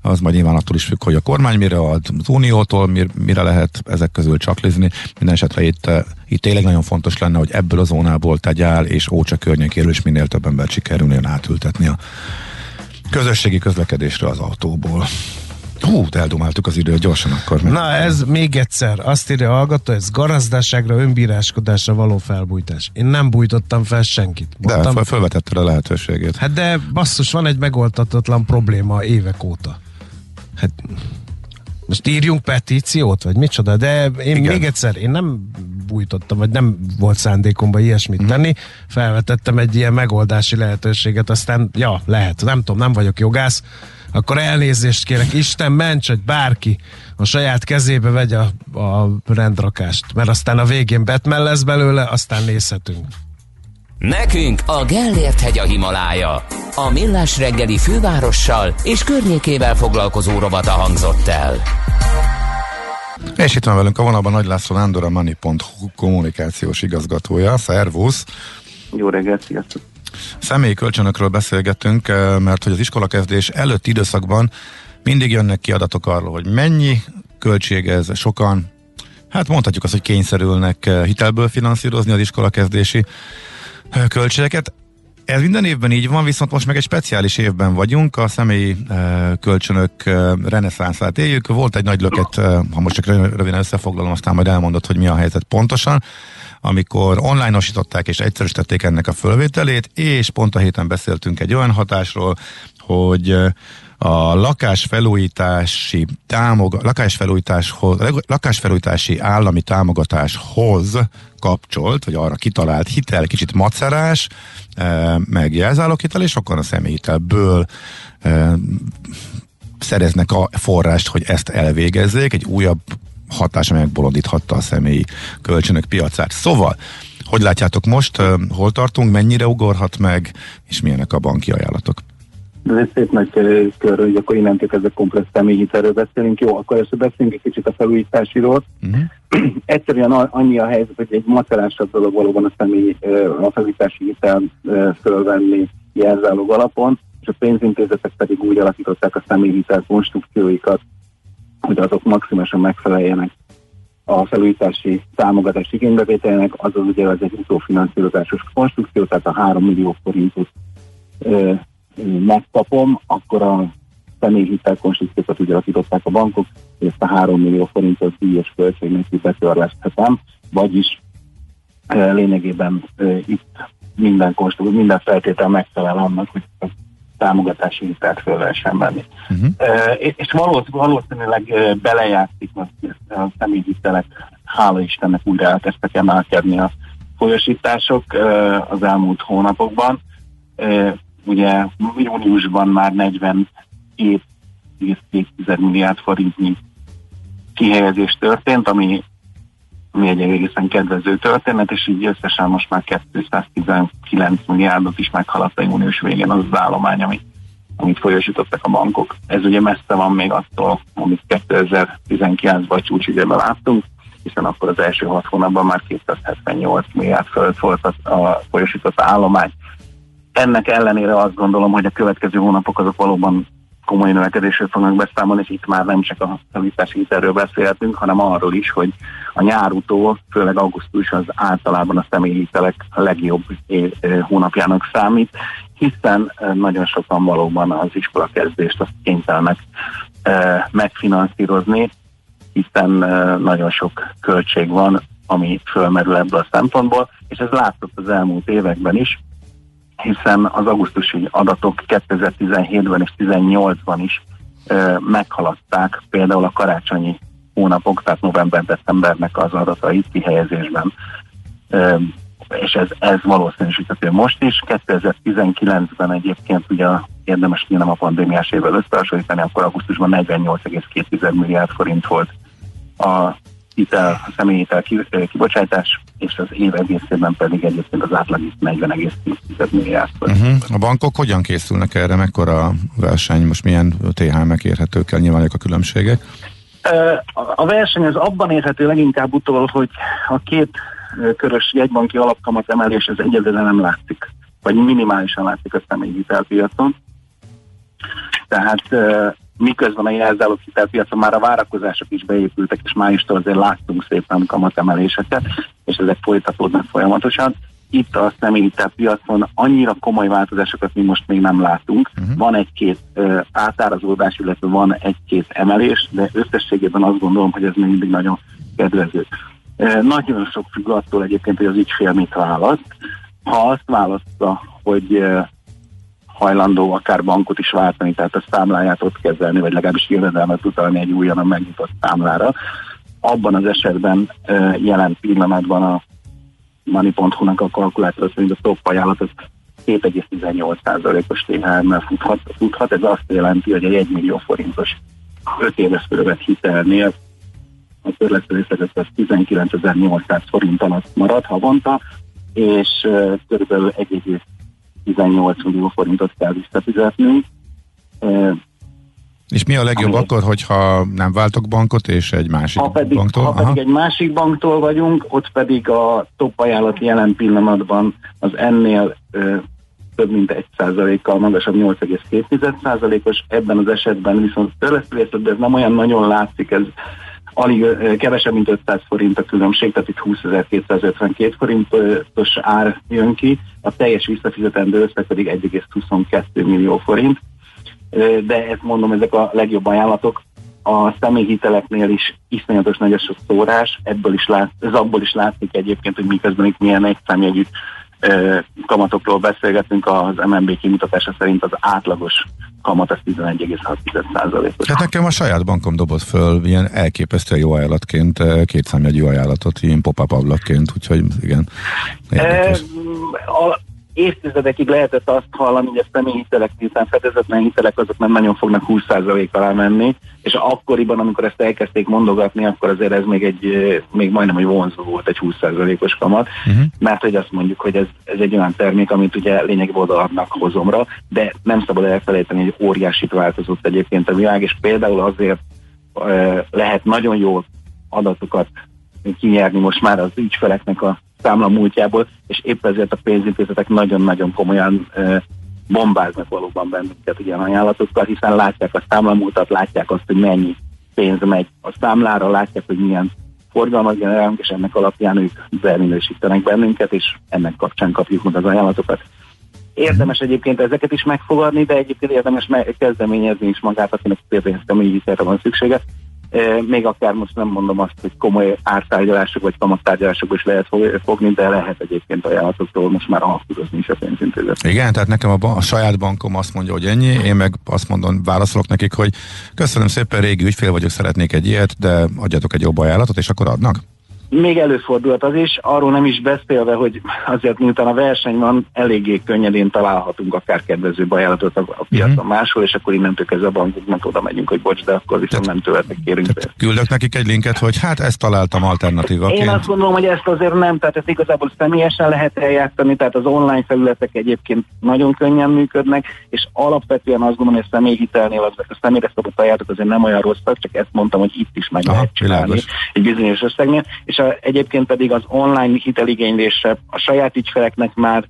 az majd nyilván attól is függ, hogy a kormány mire ad, az uniótól mire lehet ezek közül csaklizni. Minden esetre itt, itt tényleg nagyon fontos lenne, hogy ebből a zónából Tegyál és Ócsa környékéről is minél több embert sikerüljen átültetni a közösségi közlekedésre az autóból. Hú, eldumáltuk az időt gyorsan akkor. Meg... Na ez még egyszer, azt írja a hallgató, ez garazdaságra, önbíráskodásra való felbújtás. Én nem bújtottam fel senkit. Mondtam, de felvetetted a lehetőségét. Hát de basszus, van egy megoldhatatlan probléma évek óta. Hát most írjunk petíciót, vagy micsoda, de én igen. Még egyszer, én nem bújtottam, vagy nem volt szándékomban ilyesmit mm. tenni, felvetettem egy ilyen megoldási lehetőséget, aztán, ja, lehet, nem tudom, nem vagyok jogász, akkor elnézést kérek, Isten ments, hogy bárki a saját kezébe vegye a, a rendrakást, mert aztán a végén Batman lesz belőle, aztán nézhetünk. Nekünk a Gellért hegy a Himalája. A Millás reggeli fővárossal és környékével foglalkozó rovata hangzott el. És itt van velünk a vonalban Nagy László Nándor, a Money pont hu kommunikációs igazgatója. Szervusz! Jó reggelt, sziasztok! Személyi kölcsönökről beszélgetünk, mert hogy az iskolakezdés előtti időszakban mindig jönnek ki adatok arról, hogy mennyi költsége ez, sokan, hát mondhatjuk azt, hogy kényszerülnek hitelből finanszírozni az iskolakezdési költségeket. Ez minden évben így van, viszont most meg egy speciális évben vagyunk, a személyi kölcsönök reneszánszát éljük. Volt egy nagy löket, ha most csak röviden összefoglalom, aztán majd elmondod, hogy mi a helyzet pontosan, amikor online-osították és egyszerűsítették ennek a fölvételét, és pont a héten beszéltünk egy olyan hatásról, hogy a lakásfelújítási, támoga, lakásfelújításhoz, lakásfelújítási állami támogatáshoz kapcsolt, vagy arra kitalált hitel, kicsit macerás, e, meg jelzáloghitel, és sokan a személyhitelből e, szereznek a forrást, hogy ezt elvégezzék, egy újabb hatás, amelyek bolondíthatta a személyi kölcsönök piacát. Szóval, hogy látjátok most, e, hol tartunk, mennyire ugorhat meg, és milyenek a banki ajánlatok? Ez egy szép nagy körről, hogy akkor innentől kezdve komplex személyhitelről beszélünk. Jó, akkor először beszélünk egy kicsit a felújításiról. Uh-huh. Egyszerűen annyi a helyzet, hogy egy macerásabb dolog valóban a személy a felújítási hitel fölvenni jelzálog alapon, és a pénzintézetek pedig úgy alakították a személyhitel konstrukcióikat, hogy azok maximálisan megfeleljenek a felújítási támogatás igénybevételének, azaz ugye az egy utófinanszírozásos konstrukció, tehát a három millió forintot megkapom, akkor a személyhitel konstrukciókat úgy alakították a bankok, és ezt a három millió forintot díjas költségnek betörleszthetem, vagyis e, lényegében e, itt minden konstrukció, minden feltétel megfelel annak, hogy a támogatási hitelt föl lehessen venni. Uh-huh. E, és valószínűleg, valószínűleg belejátszik a, a személyhitelek, hála Istennek újra elkezdtek emelkedni a folyosítások e, az elmúlt hónapokban. E, Ugye júniusban már negyvenhét egész két milliárd forintnyi kihelyezés történt, ami, ami egy egészen kedvező történet, és így összesen most már kétszáztizenkilenc milliárdot is meghaladta június végén az az állomány, amit, amit folyósítottak a bankok. Ez ugye messze van még attól, amit kétezer-tizenkilencben csúcsidőben láttunk, hiszen akkor az első hat hónapban már kétszázhetvennyolc milliárd fölött volt a folyósított állomány. Ennek ellenére azt gondolom, hogy a következő hónapok azok valóban komoly növekedésről fognak beszámolni, és itt már nem csak a felújítási hitelről beszélhetünk, hanem arról is, hogy a nyárutól, főleg augusztus az általában a személyhitelek legjobb hónapjának számít, hiszen nagyon sokan valóban az iskolakezdést azt kénytelenek megfinanszírozni, hiszen nagyon sok költség van, ami fölmerül ebből a szempontból, és ez látszott az elmúlt években is, hiszen az augusztusi adatok kétezer-tizenhétben és tizennyolcban is ö, meghaladták például a karácsonyi hónapok, tehát november-decembernek az adatait kihelyezésben, ö, és ez, ez valószínűsíthető most is. kétezer-tizenkilencben egyébként ugye érdemes nem a pandémiás évvel összehasonlítani, akkor augusztusban negyvennyolc egész két milliárd forint volt a hitel, a személyhitel kibocsátás, és az év egészében pedig egyébként az átlag is negyven egész tíz milliárd. Uh-huh. A bankok hogyan készülnek erre? Mekkora a verseny? Most milyen té há em-ek érhetők el? Nyilván a különbségek? A verseny az abban érhető leginkább utól, hogy a két körös jegybanki alapkamat emelés az egyedül nem látszik, vagy minimálisan látszik a személyhitelpiacon. Tehát miközben a jelzálog hitelpiacon már a várakozások is beépültek, és májustól azért láttunk szépen kamatemeléseket, és ezek folytatódnak folyamatosan. Itt a személyhitelpiacon annyira komoly változásokat mi most még nem látunk. Uh-huh. Van egy-két uh, átárazódás, illetve van egy-két emelés, de összességében azt gondolom, hogy ez még mindig nagyon kedvező. Uh, nagyon sok függ attól egyébként, hogy az ügyfél mit választ. Ha azt választja, hogy uh, hajlandó akár bankot is váltani, tehát a számláját ott kezelni, vagy legalábbis jövedelmet utalni egy újonnan megnyitott számlára. Abban az esetben jelen pillanatban a Money pont hu-nak a kalkulátor szerint a top ajánlat az hét egész tizennyolc százalékos té há em-mel futhat, futhat. Ez azt jelenti, hogy egy 1 millió forintos öt éves fölvett hitelnél a törlesztő összeg az tizenkilencezer-nyolcszáz forint alatt marad havonta, és körülbelül egy egész tizennyolc millió forintot kell visszafizetnünk. És mi a legjobb ami... akkor, hogyha nem váltok bankot, és egy másik ha pedig, banktól? Ha Aha. pedig egy másik banktól vagyunk, ott pedig a top ajánlat jelen pillanatban az ennél ö, több mint egy százalékkal magasabb, nyolc egész két százalékos, ebben az esetben viszont törlesztő, de ez nem olyan nagyon látszik, ez alig ö, kevesebb, mint ötszáz forint a különbség, tehát itt húszezer-kétszázötvenkét forintos ár jön ki, a teljes visszafizetendő összeg pedig egy egész huszonkettő millió forint. De ezt mondom, ezek a legjobb ajánlatok. A személyhiteleknél is iszonyatos nagy a szórás, ebből is lát, ez abból is látszik egyébként, hogy miközben itt milyen egyszámjegyű ö, kamatokról beszélgetünk, az em en bé kimutatása szerint az átlagos kamat az tizenegy egész hat százalékos. Hát nekem a saját bankom dobott föl ilyen elképesztően jó ajánlatként, kétszámjegyű ajánlatot, ilyen pop-up ablakként, úgyhogy igen. E, a, évtizedekig lehetett azt hallani, hogy a személyhitelek, hiszen fedezetlen hitelek, azok nem nagyon fognak húsz százalék alá menni, és akkoriban, amikor ezt elkezdték mondogatni, akkor azért ez még egy, még majdnem, hogy vonzó volt egy húsz százalékos kamat, uh-huh. mert hogy azt mondjuk, hogy ez, ez egy olyan termék, amit ugye lényegében odaadnak hozomra, de nem szabad elfelejteni, hogy óriásit változott egyébként a világ, és például azért uh, lehet nagyon jó adatokat kinyerni most már az ügyfeleknek a számla múltjából, és épp ezért a pénzintézetek nagyon-nagyon komolyan e, bombáznak valóban bennünket ilyen ajánlatokkal, hiszen látják a számlamúltat, látják azt, hogy mennyi pénz megy a számlára, látják, hogy milyen forgalmat generálunk, és ennek alapján ők beminősítenek bennünket, és ennek kapcsán kapjuk meg az ajánlatokat. Érdemes egyébként ezeket is megfogadni, de egyébként érdemes kezdeményezni is magát, akinek például személyhitelre van szüksége. Még akár most nem mondom azt, hogy komoly ártárgyalások vagy kamattárgyalások is lehet fogni, de lehet egyébként ajánlatokról most már alkudozni is a pénzintézet. Igen, tehát nekem a, ba- a saját bankom azt mondja, hogy ennyi, én meg azt mondom, válaszolok nekik, hogy köszönöm szépen, régi ügyfél vagyok, szeretnék egy ilyet, de adjatok egy jobb ajánlatot, és akkor adnak? Még előfordulhat az is, arról nem is beszélve, hogy azért miután a verseny van, eléggé könnyedén találhatunk akár kedvezőbb ajánlatot a piacon mm-hmm. máshol, és akkor innentől kezdve a bankoknak oda megyünk, hogy bocs, de akkor viszont te, nem tőletek kérünk. Küldök nekik egy linket, hogy hát ezt találtam alternatívaként. Én azt gondolom, hogy ezt azért nem, tehát ezt igazából személyesen lehet eljátszani, tehát az online felületek egyébként nagyon könnyen működnek, és alapvetően azt gondolom, hogy a személyhitelnél az, a személyre szabott ajánlatok azért nem olyan rosszak, csak ezt mondtam, hogy itt is meg Aha, lehet csinálni világos. Egy bizonyos összegnél, és a, egyébként pedig az online hiteligénylésre a saját ügyfeleknek már,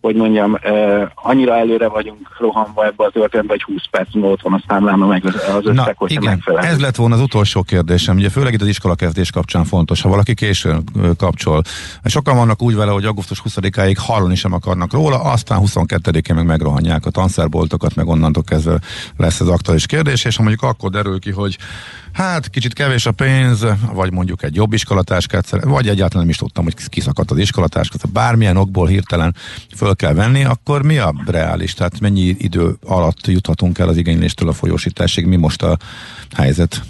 hogy mondjam, uh, annyira előre vagyunk rohanva ebbe a történetbe, hogy húsz perc múlva ott van a számláma, meg az összeg, hogyha megfelel. Ez lett volna az utolsó kérdésem, ugye főleg itt az iskolakezdés kapcsán fontos, ha valaki későn kapcsol. Sokan vannak úgy vele, hogy augusztus huszadikáig hallani sem akarnak róla, aztán huszonkettedikén meg megrohanják a tanszerboltokat, meg onnantól kezdve lesz az aktuális kérdés, és ha mondjuk akkor derül ki, hogy hát kicsit kevés a pénz, vagy mondjuk egy jobb iskolatáskát, vagy egyáltalán nem is tudtam, hogy kiszakadt az iskolatáskát, bármilyen okból hirtelen föl kell venni, akkor mi a reális? Tehát mennyi idő alatt juthatunk el az igényléstől a folyósításig? Mi most a helyzet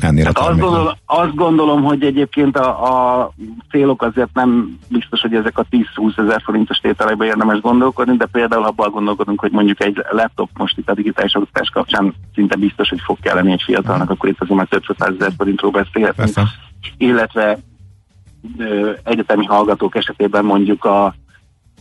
ennél hát a terméknél? Azt gondolom, azt gondolom, hogy egyébként a, a célok azért nem biztos, hogy ezek a tíz-húsz ezer forintos tételekben érdemes gondolkodni, de például abban gondolkodunk, hogy mondjuk egy laptop most itt a digitális oktatás kapcsán szinte biztos, hogy fog kelleni egy fiatalnak, akkor itt azért már több százezer forintról beszélhetünk. Illetve ö, egyetemi hallgatók esetében mondjuk a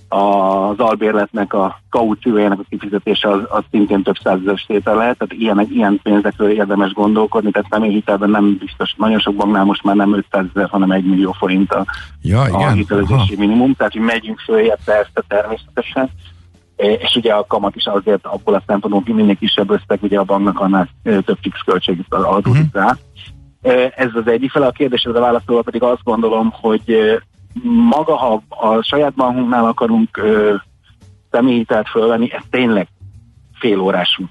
az albérletnek, a kauciójának a kifizetése az, az szintén több százezeres tétel lehet, tehát ilyen, ilyen pénzekről érdemes gondolkodni, tehát személyhitelben nem biztos, nagyon sok banknál most már nem ötszázezer, hanem egy millió forint a, ja, a hitelezési minimum, tehát hogy megyünk följebb, persze természetesen, és ugye a kamat is azért abból a szempontból, hogy minél kisebb összeg, ugye a banknak annál több fix költségét adódik rá. Ez az egyik fele, a kérdésre válaszolva pedig azt gondolom, hogy maga, ha a saját bankunknál akarunk ö, személyhitelt fölvenni, ez tényleg félórású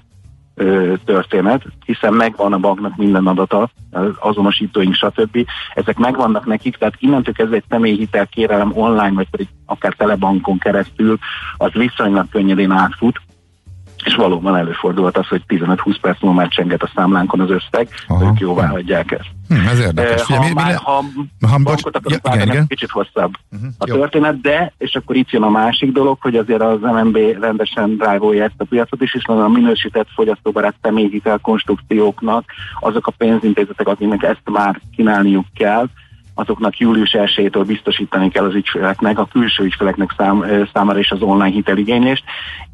ö, történet, hiszen megvan a banknak minden adata, az azonosítóink, stb. Ezek megvannak nekik, tehát innentől kezdve egy személyhitel kérelem online, vagy pedig akár telebankon keresztül, az viszonylag könnyedén átfut, és valóban előfordulhat az, hogy tizenöt-húsz perc múlva már csenget a számlánkon az összeg, Aha. ők jóvá hagyják ezt. Hm, ez érdekes. Ha Ugye, már, le... ha bankot bocs... akarunk ja, váltani, ez kicsit hosszabb uh-huh. a Jó. történet, de, és akkor itt jön a másik dolog, hogy azért az em en bé rendesen drágolja ezt a piacot is, és a minősített fogyasztóbarát személyhitel konstrukcióknak azok a pénzintézetek, akiknek ezt már kínálniuk kell, azoknak július elsejétől biztosítani kell az ügyfeleknek, a külső ügyfeleknek szám, számára is az online hiteligénylést.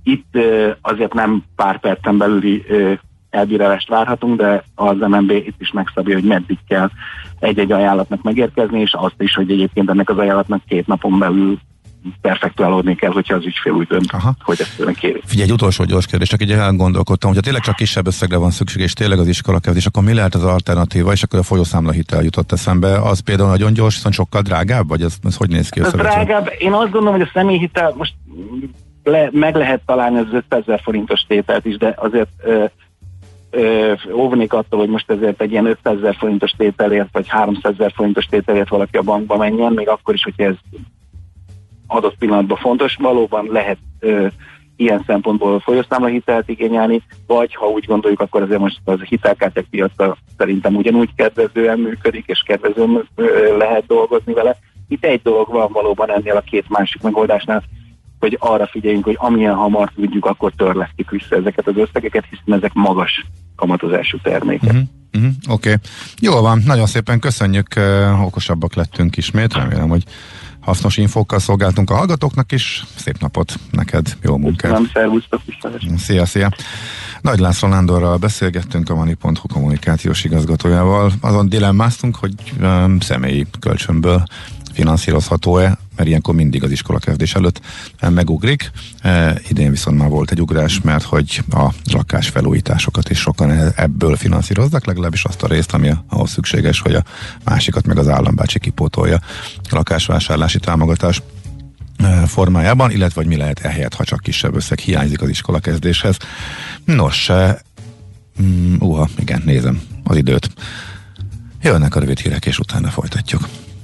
Itt azért nem pár percen belüli elbírálást várhatunk, de az em en bé itt is megszabja, hogy meddig kell egy-egy ajánlatnak megérkezni, és azt is, hogy egyébként ennek az ajánlatnak két napon belül perfektuálódni kell, hogyha az ügyfél úgy dönt, hogy ezt kéri. Figyelj, egy utolsó gyors kérdés, csak így elgondolkodtam, hogyha tényleg csak kisebb összegre van szükség, és tényleg az iskolakezdés, akkor mi lehet az alternatíva, és akkor a folyószámla hitel jutott eszembe. Az például nagyon gyors, viszont sokkal drágább, vagy ez, ez hogy néz ki? Ez drágább. Én azt gondolom, hogy a személyhitel most le, meg lehet találni az ötszázezer forintos tételt is, de azért ö, ö, óvnék attól, hogy most ezért egy ilyen ötszázezer forintos tételért, vagy háromszázezer forintos tételért valaki a bankba menjen, még akkor is, hogy ez adott pillanatban fontos, valóban lehet ö, ilyen szempontból folyószámla hitelt igényelni, vagy ha úgy gondoljuk, akkor azért most az hitelkártyák piaca szerintem ugyanúgy kedvezően működik, és kedvezően ö, lehet dolgozni vele. Itt egy dolog van valóban ennél a két másik megoldásnál, hogy arra figyeljünk, hogy amilyen hamar tudjuk, akkor törlesztjük vissza ezeket az összegeket, hiszen ezek magas kamatozású termékek. Mm-hmm. Mm-hmm. Oké. Okay. Jól van, nagyon szépen köszönjük, uh, okosabbak lettünk ismét, remélem, hogy hasznos infókkal szolgáltunk a hallgatóknak is. Szép napot neked, jó munkát! Nem, szervusztok, viszont! Szia, szia! Nagy László Nándorral beszélgettünk, a mani pont hu kommunikációs igazgatójával. Azon dilemmáztunk, hogy um, személyi kölcsönből finanszírozható-e, mert ilyenkor mindig az iskola kezdés előtt megugrik. E, idén viszont már volt egy ugrás, mert hogy a lakásfelújításokat is sokan ebből finanszíroznak, legalábbis azt a részt, ami ahhoz szükséges, hogy a másikat meg az állambácsi kipótolja a lakásvásárlási támogatás formájában, illetve hogy mi lehet ehelyett, ha csak kisebb összeg hiányzik az iskola kezdéshez. Nos, e, um, uha, igen, nézem az időt. Jönnek a rövid hírek, és utána folytatjuk.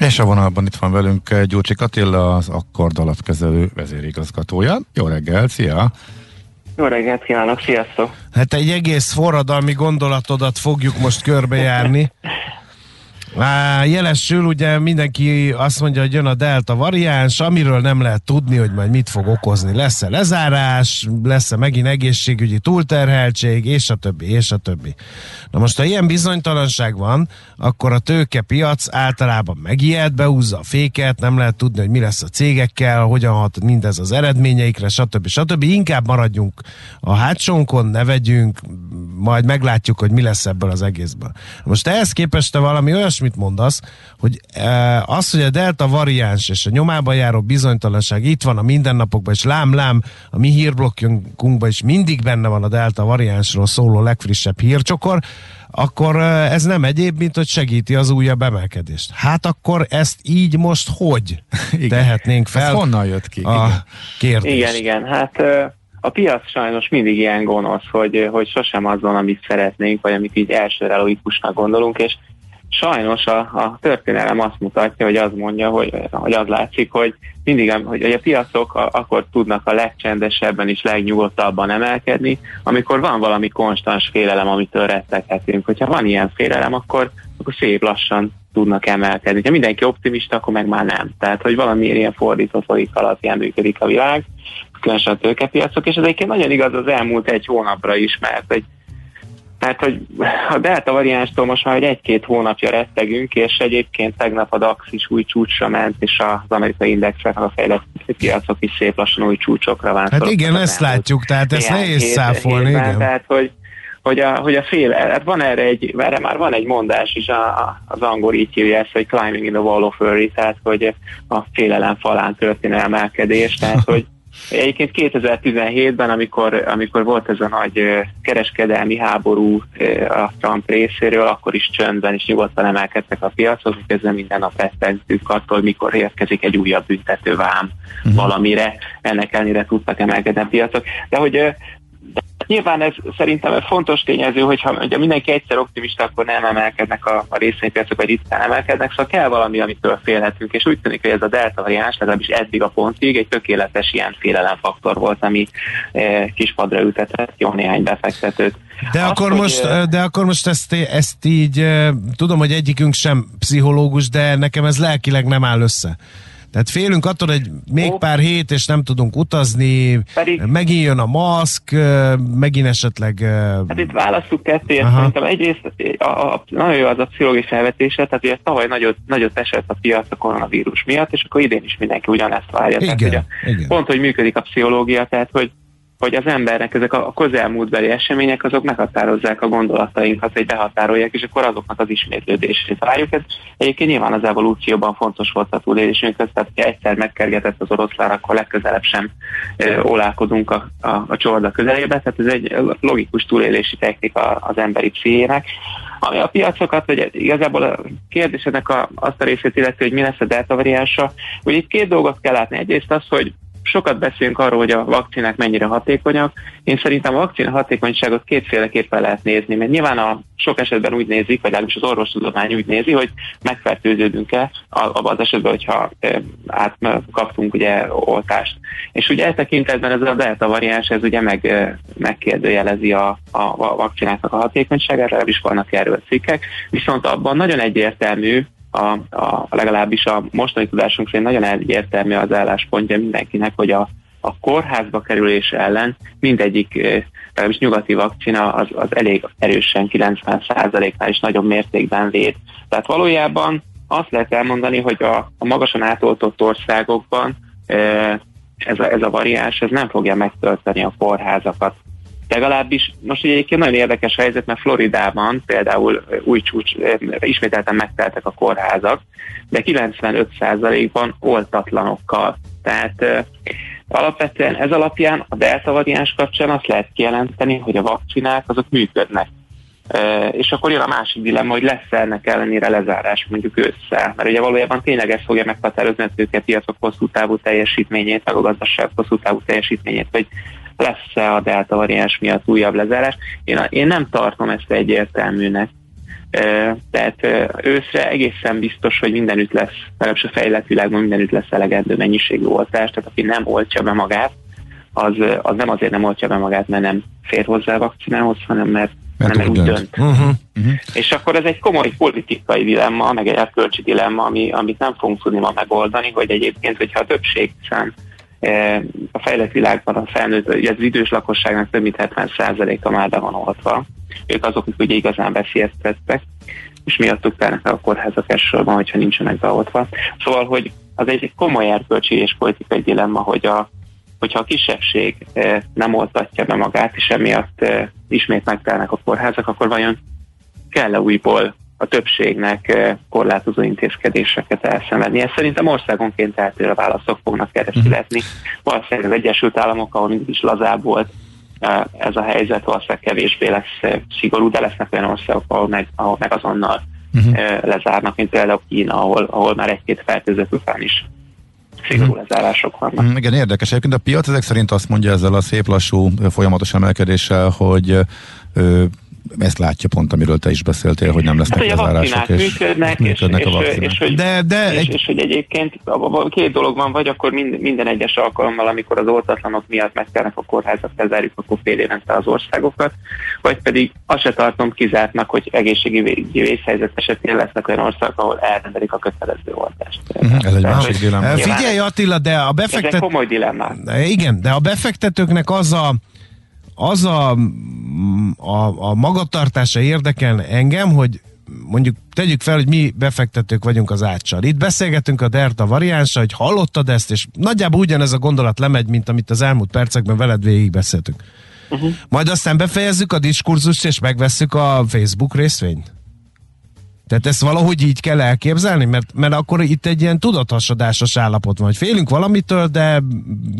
És a vonalban itt van velünk Gyurcsik Attila, az Akkord alapkezelő vezérigazgatója. Jó reggel, szia! Jó reggelt kívánok, sziasztok! Hát egy egész forradalmi gondolatodat fogjuk most körbejárni. Jelesül ugye mindenki azt mondja, hogy jön a delta variáns, amiről nem lehet tudni, hogy majd mit fog okozni. Lesz-e lezárás, lesz-e megint egészségügyi túlterheltség, és a többi, és a többi. Na most, ha ilyen bizonytalanság van, akkor a tőkepiac általában megijed, behúzza a féket, nem lehet tudni, hogy mi lesz a cégekkel, hogyan hat mindez az eredményeikre, stb. stb. Inkább maradjunk a hátsónkon, ne vegyünk, majd meglátjuk, hogy mi lesz ebből az egészből. Most ehhez képest te valami olyas mit mondasz, hogy az, hogy a delta variáns és a nyomában járó bizonytalanság itt van a mindennapokban, és lám-lám a mi hírblokkunkban is mindig benne van a delta variánsról szóló legfrissebb hírcsokor, akkor ez nem egyéb, mint hogy segíti az újabb emelkedést. Hát akkor ezt így most hogy igen. tehetnénk fel? Ez honnan jött ki? A kérdés. Igen, igen, hát a piac sajnos mindig ilyen gonosz, hogy, hogy sosem az van, amit szeretnénk, vagy amit így elsőre logikusnak gondolunk, és sajnos a, a történelem azt mutatja, hogy az mondja, hogy, hogy az látszik, hogy mindig hogy a piacok a, akkor tudnak a legcsendesebben és legnyugodtabban emelkedni, amikor van valami konstans félelem, amitől retteghetünk. Hogyha van ilyen félelem, akkor, akkor szép lassan tudnak emelkedni. Ha mindenki optimista, akkor meg már nem. Tehát, hogy valamilyen ilyen fordított logika alapján működik a világ, különösen a tőkepiacok, és ez egyébként nagyon igaz az elmúlt egy hónapra is, mert egy Hát, hogy a delta variánstól most már egy-két hónapja rettegünk, és egyébként tegnap a daksz is új csúcsra ment, és az amerikai indexeknek a fejlett piacok is szép lassan új csúcsokra vánszolottak. Hát igen, ezt látjuk, tehát ezt nehéz száfolni. Tehát, hogy, hogy a, hogy a fél, hát van erre egy, erre már van egy mondás is, a, a, az angol így hívja ezt, hogy climbing in the wall of worry, tehát, hogy a félelem falán történő emelkedés, tehát, hogy egyébként kétezer-tizenhétben, amikor, amikor volt ez a nagy kereskedelmi háború a Trump részéről, akkor is csöndben és nyugodtan emelkedtek a piacok, és ezzel minden nap rettegtünk attól, mikor érkezik egy újabb büntetővám uh-huh. valamire, ennek ellenére tudtak emelkedni a piacok. De hogy Nyilván ez szerintem egy fontos tényező, hogyha mindenki egyszer optimista, akkor nem emelkednek a, a részvénypiacok, vagy ritkán emelkednek, szóval kell valami, amitől félhetünk, és úgy tűnik, hogy ez a delta variáns, legalábbis eddig a pontig egy tökéletes ilyen félelemfaktor volt, ami eh, kispadra ültetett jó néhány befektetőt. De, Azt, akkor, hogy, most, de akkor most ezt, ezt így, tudom, hogy egyikünk sem pszichológus, de nekem ez lelkileg nem áll össze. Tehát félünk attól, hogy még ó. pár hét, és nem tudunk utazni, pedig megint jön a maszk, megint esetleg... Hát itt választjuk ketté, ezt szerintem egyrészt a, a, nagyon jó az a pszichológiai felvetése, tehát ugye tavaly nagyot, nagyot esett a piac a koronavírus miatt, és akkor idén is mindenki ugyanezt várja. Igen, tehát, ugye, pont, hogy működik a pszichológia, tehát hogy hogy az embernek ezek a közelmúltbeli események, azok meghatározzák a gondolatainkat, hogy behatárolják, és akkor azoknak az ismétlődését várjuk. Ez egyébként nyilván az evolúcióban fontos volt a túlélésünk, tehát ha egyszer megkergetett az oroszlán, akkor legközelebb sem ö, olálkodunk a, a, a csorda közelébe, tehát ez egy logikus túlélési technika az emberi pszichének. Ami a piacokat, vagy igazából a kérdésednek a, azt a részét illeti, hogy mi lesz a delta variánsa, hogy itt két dolgot kell látni. Egyrészt az, hogy sokat beszélünk arról, hogy a vakcinák mennyire hatékonyak. Én szerintem a vakcina hatékonyságot kétféleképpen lehet nézni, mert nyilván a sok esetben úgy nézik, vagy legalábbis az orvostudomány úgy nézi, hogy megfertőződünk-e abban az esetben, hogyha átkaptunk ugye oltást. És ugye e tekintetben ez a delta variáns, ez ugye meg, megkérdőjelezi a, a, a vakcináknak a hatékonyságát, legalábbis vannak erről cikkek, viszont abban nagyon egyértelmű, A, a, legalábbis a mostani tudásunk szerint nagyon egyértelmű az álláspontja mindenkinek, hogy a, a kórházba kerülés ellen mindegyik, legalábbis nyugati vakcina az, az elég erősen kilencven százaléknál is nagyobb mértékben véd. Tehát valójában azt lehet elmondani, hogy a, a magasan átoltott országokban ez a, ez a variáns ez nem fogja megtölteni a kórházakat. Legalábbis most egyébként nagyon érdekes helyzet, mert Floridában például új csúcs, ismételten megteltek a kórházak, de kilencvenöt százalékban oltatlanokkal. Tehát e, alapvetően ez alapján a delta variáns kapcsán azt lehet kijelenteni, hogy a vakcinák azok működnek. E, és akkor jön a másik dilemma, hogy lesz ennek ellenére lezárás mondjuk ősszel, mert ugye valójában tényleg ez fogja meghatározni a tőkepiacok hosszú távú teljesítményét, a gazdaság hosszú távú teljesítményét, vagy lesz-e a delta variáns miatt újabb lezárás. Én, én nem tartom ezt egyértelműnek. E, tehát őszre egészen biztos, hogy mindenütt lesz, legalábbis a fejlett világban mindenütt lesz elegendő mennyiségű oltás, tehát aki nem oltja be magát, az, az nem azért nem oltja be magát, mert nem fér hozzá a vakcinához, hanem mert mert nem úgy dönt. Uh-huh. Uh-huh. És akkor ez egy komoly politikai dilemma, meg egy erkölcsi dilemma, ami, amit nem fogunk tudni ma megoldani, hogy egyébként, hogyha a többség szám a fejlett világban a felnőtt, az idős lakosságnak több mint hetven százaléka már be van oltva. Ők azok, akik ugye igazán veszélyeztettek, és miattuk telnek a kórházak elsősorban, hogyha nincsenek beoltva. Szóval, hogy az egy komoly erkölcsi és politikai dilemma, hogy a, hogyha a kisebbség nem oltatja be magát, és emiatt ismét megtelnek a kórházak, akkor vajon kell-e újból a többségnek korlátozó intézkedéseket elszenvedni. Ez szerintem országonként eltérő válaszok fognak keresztületni. Valószínűleg az Egyesült Államok, ahol mindig is lazább volt ez a helyzet, valószínűleg kevésbé lesz szigorú, de lesznek olyan országok, ahol meg, ahol meg azonnal uh-huh. lezárnak, mint például Kína, ahol, ahol már egy-két fertőzött után is szigorú lezárások vannak. Mm, igen, érdekes. Egyébként a piac ezek szerint azt mondja ezzel a szép lassú folyamatos emelkedéssel, hogy ö, ezt látja pont, amiről te is beszéltél, hogy nem lesznek hát, lezárások, és működnek, és, működnek és, a vakcinák. És, és, de, de és, egy... és hogy egyébként két dolog van, vagy akkor mind, minden egyes alkalommal, amikor az oltatlanok miatt megtelnek a kórházat, lezárjuk, akkor fél évente az országokat, vagy pedig azt se tartom kizártnak, hogy egészségügyi vészhelyzet esetén lesznek olyan országok, ahol elrendelik a kötelező oltást. Uh-huh, ez egy másik dilemma. Figyelj Attila, de a befektet... ez egy komoly dilemmá. Igen, de a befektetőknek az a Az a, a, a magatartása érdekel engem, hogy mondjuk tegyük fel, hogy mi befektetők vagyunk az Áccsal. Itt beszélgetünk a delta variánssal, hogy hallottad ezt, és nagyjából ugyanez a gondolat lemegy, mint amit az elmúlt percekben veled végig beszéltünk. Uh-huh. Majd aztán befejezzük a diskurzust, és megvesszük a Facebook részvényt. Tehát ezt valahogy így kell elképzelni, mert, mert akkor itt egy ilyen tudathasadásos állapot van, hogy félünk valamitől, de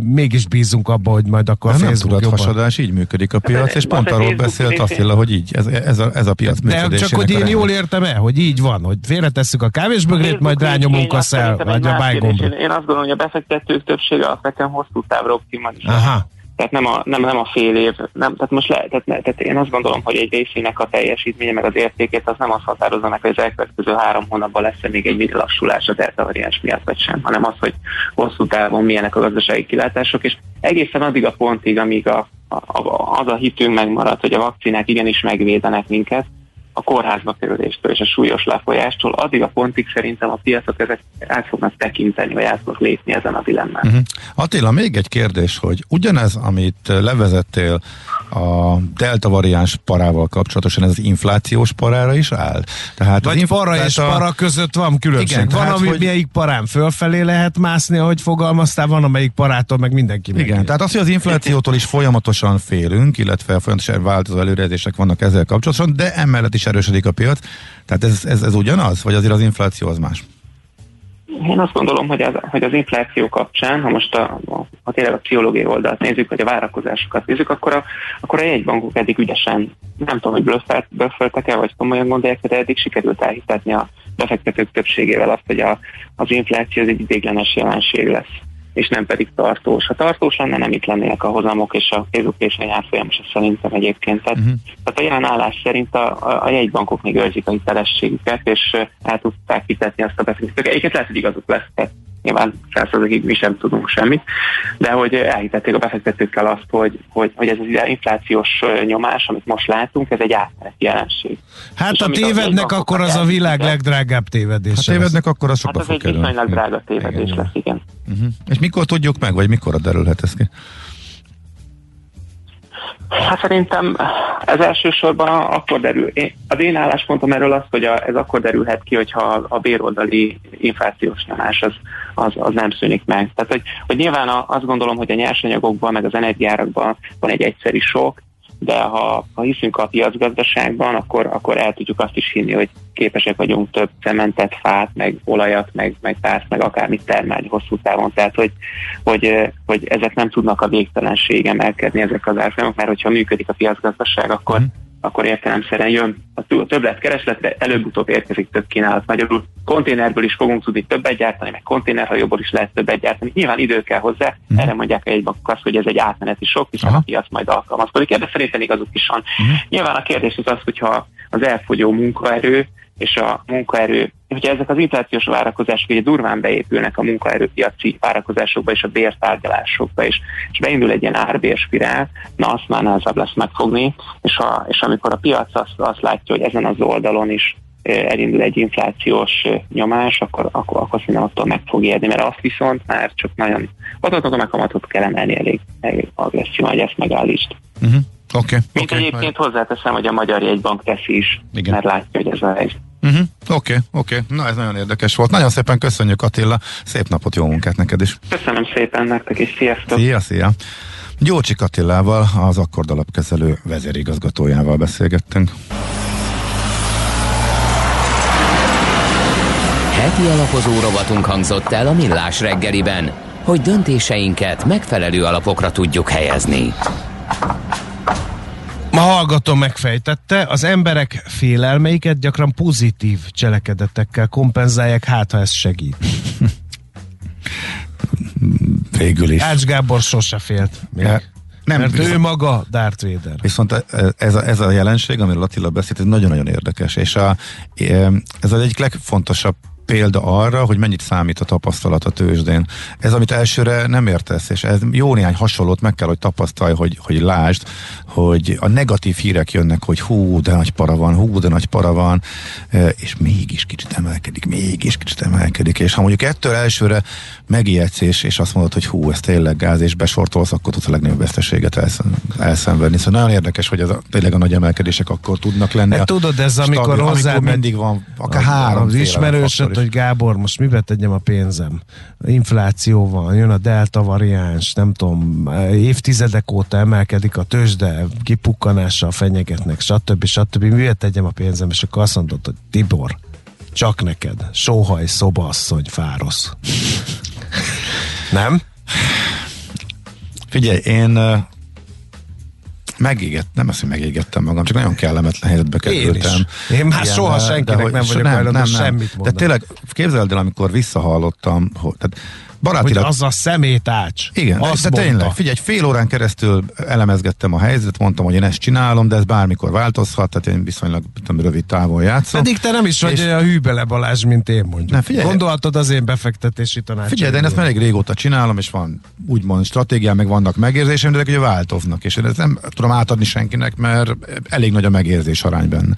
mégis bízunk abba, hogy majd akkor a Facebook jobban. Tudathasadás, így működik a piac, de és pont arról beszélt Attila, hogy így, ez, ez, a, ez a piac működésének. De csak, hogy én jól értem-e, hogy így van, hogy félretesszük a kávésbögrét, majd rányomunk a szel, vagy a bájgombra. Én azt gondolom, hogy a befektetők többsége alapvetően hosszú távra optimális. Aha. Tehát nem a, nem, nem a fél év, nem, tehát most lehet, tehát, tehát én azt gondolom, hogy egy részének a teljesítménye meg az értékét az nem azt határozza meg, hogy az elkövetkező három hónapban lesz-e még egy lassulás a delta variáns miatt vagy sem, hanem az, hogy hosszú távon milyenek a gazdasági kilátások, és egészen addig a pontig, amíg a, a, a, az a hitünk megmarad, hogy a vakcinák igenis megvédenek minket a kórházba kerüléstől és a súlyos lefolyástól, addig a pontig szerintem a piacok ezek át fognak tekinteni, vagy át fognak lépni ezen a dilemmán. Uh-huh. Attila, még egy kérdés, hogy ugyanez, amit levezettél a delta variáns parával kapcsolatosan, ez az inflációs parára is áll? Tehát vagy infl- para és a... para között van különbség. Igen, van, amelyik hogy... parán fölfelé lehet mászni, ahogy fogalmaztál, van, amelyik parától meg mindenki. Igen, megér. Tehát az, hogy az inflációtól is folyamatosan félünk, illetve folyamatosan változó előrejelzések vannak ezzel kapcsolatosan, de emellett is erősödik a piac. Tehát ez, ez, ez ugyanaz? Vagy azért az infláció az más? Én azt gondolom, hogy az, hogy az infláció kapcsán, ha most a, a, tényleg a pszichológiai oldalt nézzük, vagy a várakozásokat nézzük, akkor a, akkor a jegybankok eddig ügyesen, nem tudom, hogy blöffeltek-e, vagy komolyan gondolják, de eddig sikerült elhitetni a befektetők többségével azt, hogy a, az infláció az egy idéglenes jelenség lesz, és nem pedig tartós. Ha tartós lenne, nem itt lennének a hozamok, és a kézükésen árfolyamosa szerintem egyébként. Tehát, uh-huh. tehát a jelen állás szerint a, a, a jegybankok még őrzik a hitelességüket, és el tudták hitetni azt a befektetőket. Egyiket lehet, hogy igazuk lesz, tehát nyilván száz százalékig mi sem tudunk semmit, de hogy elhitették a befektetőkkel azt, hogy, hogy, hogy ez az inflációs nyomás, amit most látunk, ez egy átmeneti jelenség. Hát és ha tévednek, az akkor az a világ legdrágább tévedése. Ha tévednek, akkor az sokkal fog kerülni. Hát ez egy viszonylag drága tévedés igen. lesz, igen. Uh-huh. És mikor tudjuk meg, vagy mikor derülhet ez ki? Hát szerintem ez elsősorban akkor derül. Én, az én álláspontom erről az, hogy a, ez akkor derülhet ki, hogyha a béroldali inflációs nyomás az, az, az nem szűnik meg. Tehát, hogy, hogy nyilván a, azt gondolom, hogy a nyersanyagokban, meg az energiárakban van egy egyszeri sok, de ha, ha hiszünk a piacgazdaságban, akkor, akkor el tudjuk azt is hinni, hogy képesek vagyunk több cementet, fát, meg olajat, meg, meg párt, meg akármit termelni hosszú távon. Tehát, hogy, hogy, hogy ezek nem tudnak a végtelenség emelkedni, ezek az árfolyamok, mert hogyha működik a piacgazdaság, akkor, mm. akkor értelemszerűen jön a többletkeresletre, előbb-utóbb érkezik több kínálat. Magyarul konténerből is fogunk tudni többet gyártani, meg konténerhajóból is lehet többet gyártani. Nyilván idő kell hozzá, mm. erre mondják egy bankok azt, hogy ez egy átmeneti sok, és a piac majd alkalmazkodik. Erre szerintem igazuk is van. Mm. Nyilván a kérdés az az, hogyha az elfogyó munkaerő és a munkaerő, hogyha ezek az inflációs várakozások ugye durván beépülnek a munkaerőpiaci várakozásokba és a bértárgyalásokba is, és beindul egy ilyen árbérspirál, na azt már nehezabb lesz megfogni, és, ha, és amikor a piac azt, azt látja, hogy ezen az oldalon is elindul egy inflációs nyomás, akkor, akkor, akkor szerintem attól meg fog érni, mert azt viszont már csak nagyon hatatlanul a kamatot kell emelni elég, elég agresszívan, hogy ezt megállítsd. Uh-huh. Okay, Mint okay, egyébként majd. Hozzáteszem, hogy a Magyar Jegybank teszi is, igen. mert látja, hogy ez a helyzet. Oké, uh-huh. oké. Okay, okay. Na, ez nagyon érdekes volt. Nagyon szépen köszönjük, Attila. Szép napot, jó munkát neked is. Köszönöm szépen nektek is. Sziasztok. Szia, szia. Gyurcsik Attilával, az Akkord Alapkezelő vezérigazgatójával beszélgettünk. Heti alapozó rovatunk hangzott el a Millás reggeliben, hogy döntéseinket megfelelő alapokra tudjuk helyezni. Ma hallgató megfejtette, az emberek félelmeiket gyakran pozitív cselekedetekkel kompenzálják, hát ha ez segít. Végül is. Ács Gábor sose félt még. Ja, nem, mert viszont, ő maga Darth Vader. Viszont ez a, ez a jelenség, amiről Attila beszélt, ez nagyon-nagyon érdekes, és a, ez az egyik legfontosabb példa arra, hogy mennyit számít a tapasztalat a tőzsdén. Ez, amit elsőre nem értesz, és ez jó néhány hasonlót meg kell, hogy tapasztalj, hogy, hogy lásd, hogy a negatív hírek jönnek, hogy hú, de nagy para van, hú, de nagy para van, és mégis kicsit emelkedik, mégis kicsit emelkedik, és ha mondjuk ettől elsőre megijedsz, és, és azt mondod, hogy hú, ez tényleg gáz, és besortolsz, akkor tudsz a legnagyobb veszteséget elszenvedni. Szóval nagyon érdekes, hogy ez a, tényleg a nagy emelkedések akkor tudnak lenni. Hát, tudod, ez stabil, amikor, hozzá, amikor mindig van akár három ismerősöd, hogy Gábor, most mibe tegyem a pénzem? Infláció van, jön a delta variáns, nem tudom, évtizedek óta emelkedik a tőzsde, kipukkanással fenyegetnek, stb. Stb. Mibe tegyem a pénzem? És akkor azt mondod, hogy Tibor, csak neked, sóhaj, szobaasszony, fárosz. Nem? Figyelj, én megégett, nem azt, hogy megégettem magam, csak nagyon kellemetlen helyzetbe kerültem. Én, Én már soha senkinek de, nem vagyok hajlandó semmit mondani. De tényleg képzeld el, amikor visszahallottam, hogy, tehát barátilag. Hogy az a szemétács. Igen, azt de tényleg, figyelj, fél órán keresztül elemezgettem a helyzetet, mondtam, hogy én ezt csinálom, de ez bármikor változhat, tehát én viszonylag tudom, rövid távol játszom. Pedig te nem is vagy és... a hűbele Balázs, mint én mondjuk. Ne, figyelj, gondolhatod az én befektetési tanácsom. Figyelj, de én ezt már elég régóta csinálom, és van úgymond stratégiám, meg vannak megérzésem, de ezek ugye változnak, és én ezt nem tudom átadni senkinek, mert elég nagy a megérzés arány benne.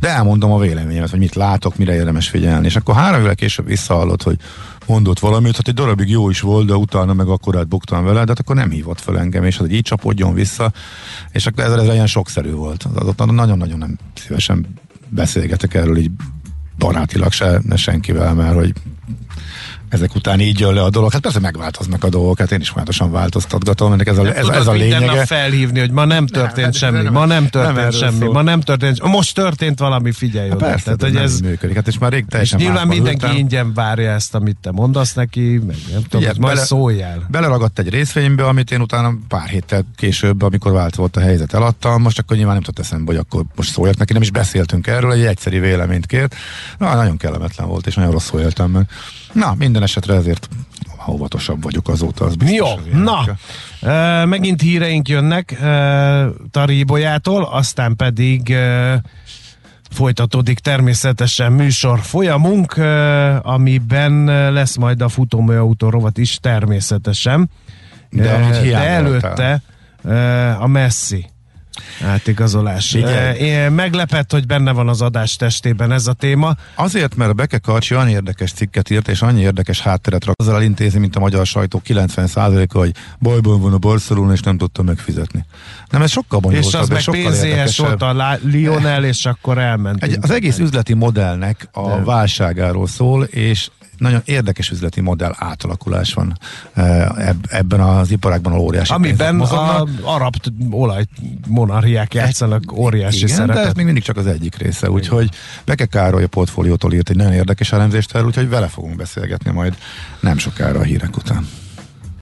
De elmondom a véleményemet, hogy mit látok, mire érdemes figyelni. És akkor három évvel később visszahallott, hogy mondott valamit, hát egy darabig jó is volt, de utána meg akkorát buktam vele, de hát akkor nem hívott fel engem, és az, hogy így csapódjon vissza, és akkor ez, ez ilyen sokszerű volt. Azóta nagyon-nagyon nem szívesen beszélgetek erről így barátilag se, ne senkivel, mert hogy ezek után így jön le a dolog. Hát persze megváltoznak a dolgok, hát én is folyamatosan változtatgatom, ennek ez a, ez, ez a lényege. Minden nap felhívni, hogy ma nem történt nem, hát semmi, nem, ma nem történt nem semmi, ma nem történt most történt valami, figyelj oda. Persze, tehát, hogy nem ez működik. Hát és már rég teljesen és nyilván mindenki után. Ingyen várja ezt, amit te mondasz neki, meg nem tudom, ilyet, majd bele, szóljál. Beleragadt egy részvénybe, amit én utána pár héttel később, amikor változott a helyzet, eladtam, most akkor nyilván nem tudott eszembe, hogy akkor most szóljak neki, nem is beszéltünk erről, egy egyszerű véleményt kért. Na, nagyon kellemetlen volt, és nagyon rosszul éltem meg. Na, minden esetre ezért óvatosabb vagyok azóta, az biztos. Jó, na, e, megint híreink jönnek e, Taríbolyától, aztán pedig e, folytatódik természetesen műsor folyamunk, e, amiben lesz majd a futóműautó rovat is természetesen. De, e, de előtte e, a Messi átigazolás. Én meglepett, hogy benne van az adás testében ez a téma. Azért, mert a Beke Karcsi annyi érdekes cikket írt, és annyi érdekes hátteret rak azzal elintézi, mint a magyar sajtó kilencven százaléka, hogy bajban van a Barcelona, és nem tudta megfizetni. Nem, ez sokkal bonyolultabb, és sokkal érdekesebb. És az meg P Z S volt a Lionel, és akkor elment. Egy, az egész üzleti modellnek a de. válságáról szól, és nagyon érdekes üzleti modell átalakulás van ebben az iparágban, óriási amiben a arab olajmonarchiák játszanak óriási igen, szerepet. De ez még mindig csak az egyik része, úgyhogy Beke Károly a portfóliótól írt egy nagyon érdekes elemzést erről, úgyhogy vele fogunk beszélgetni majd nem sokára a hírek után.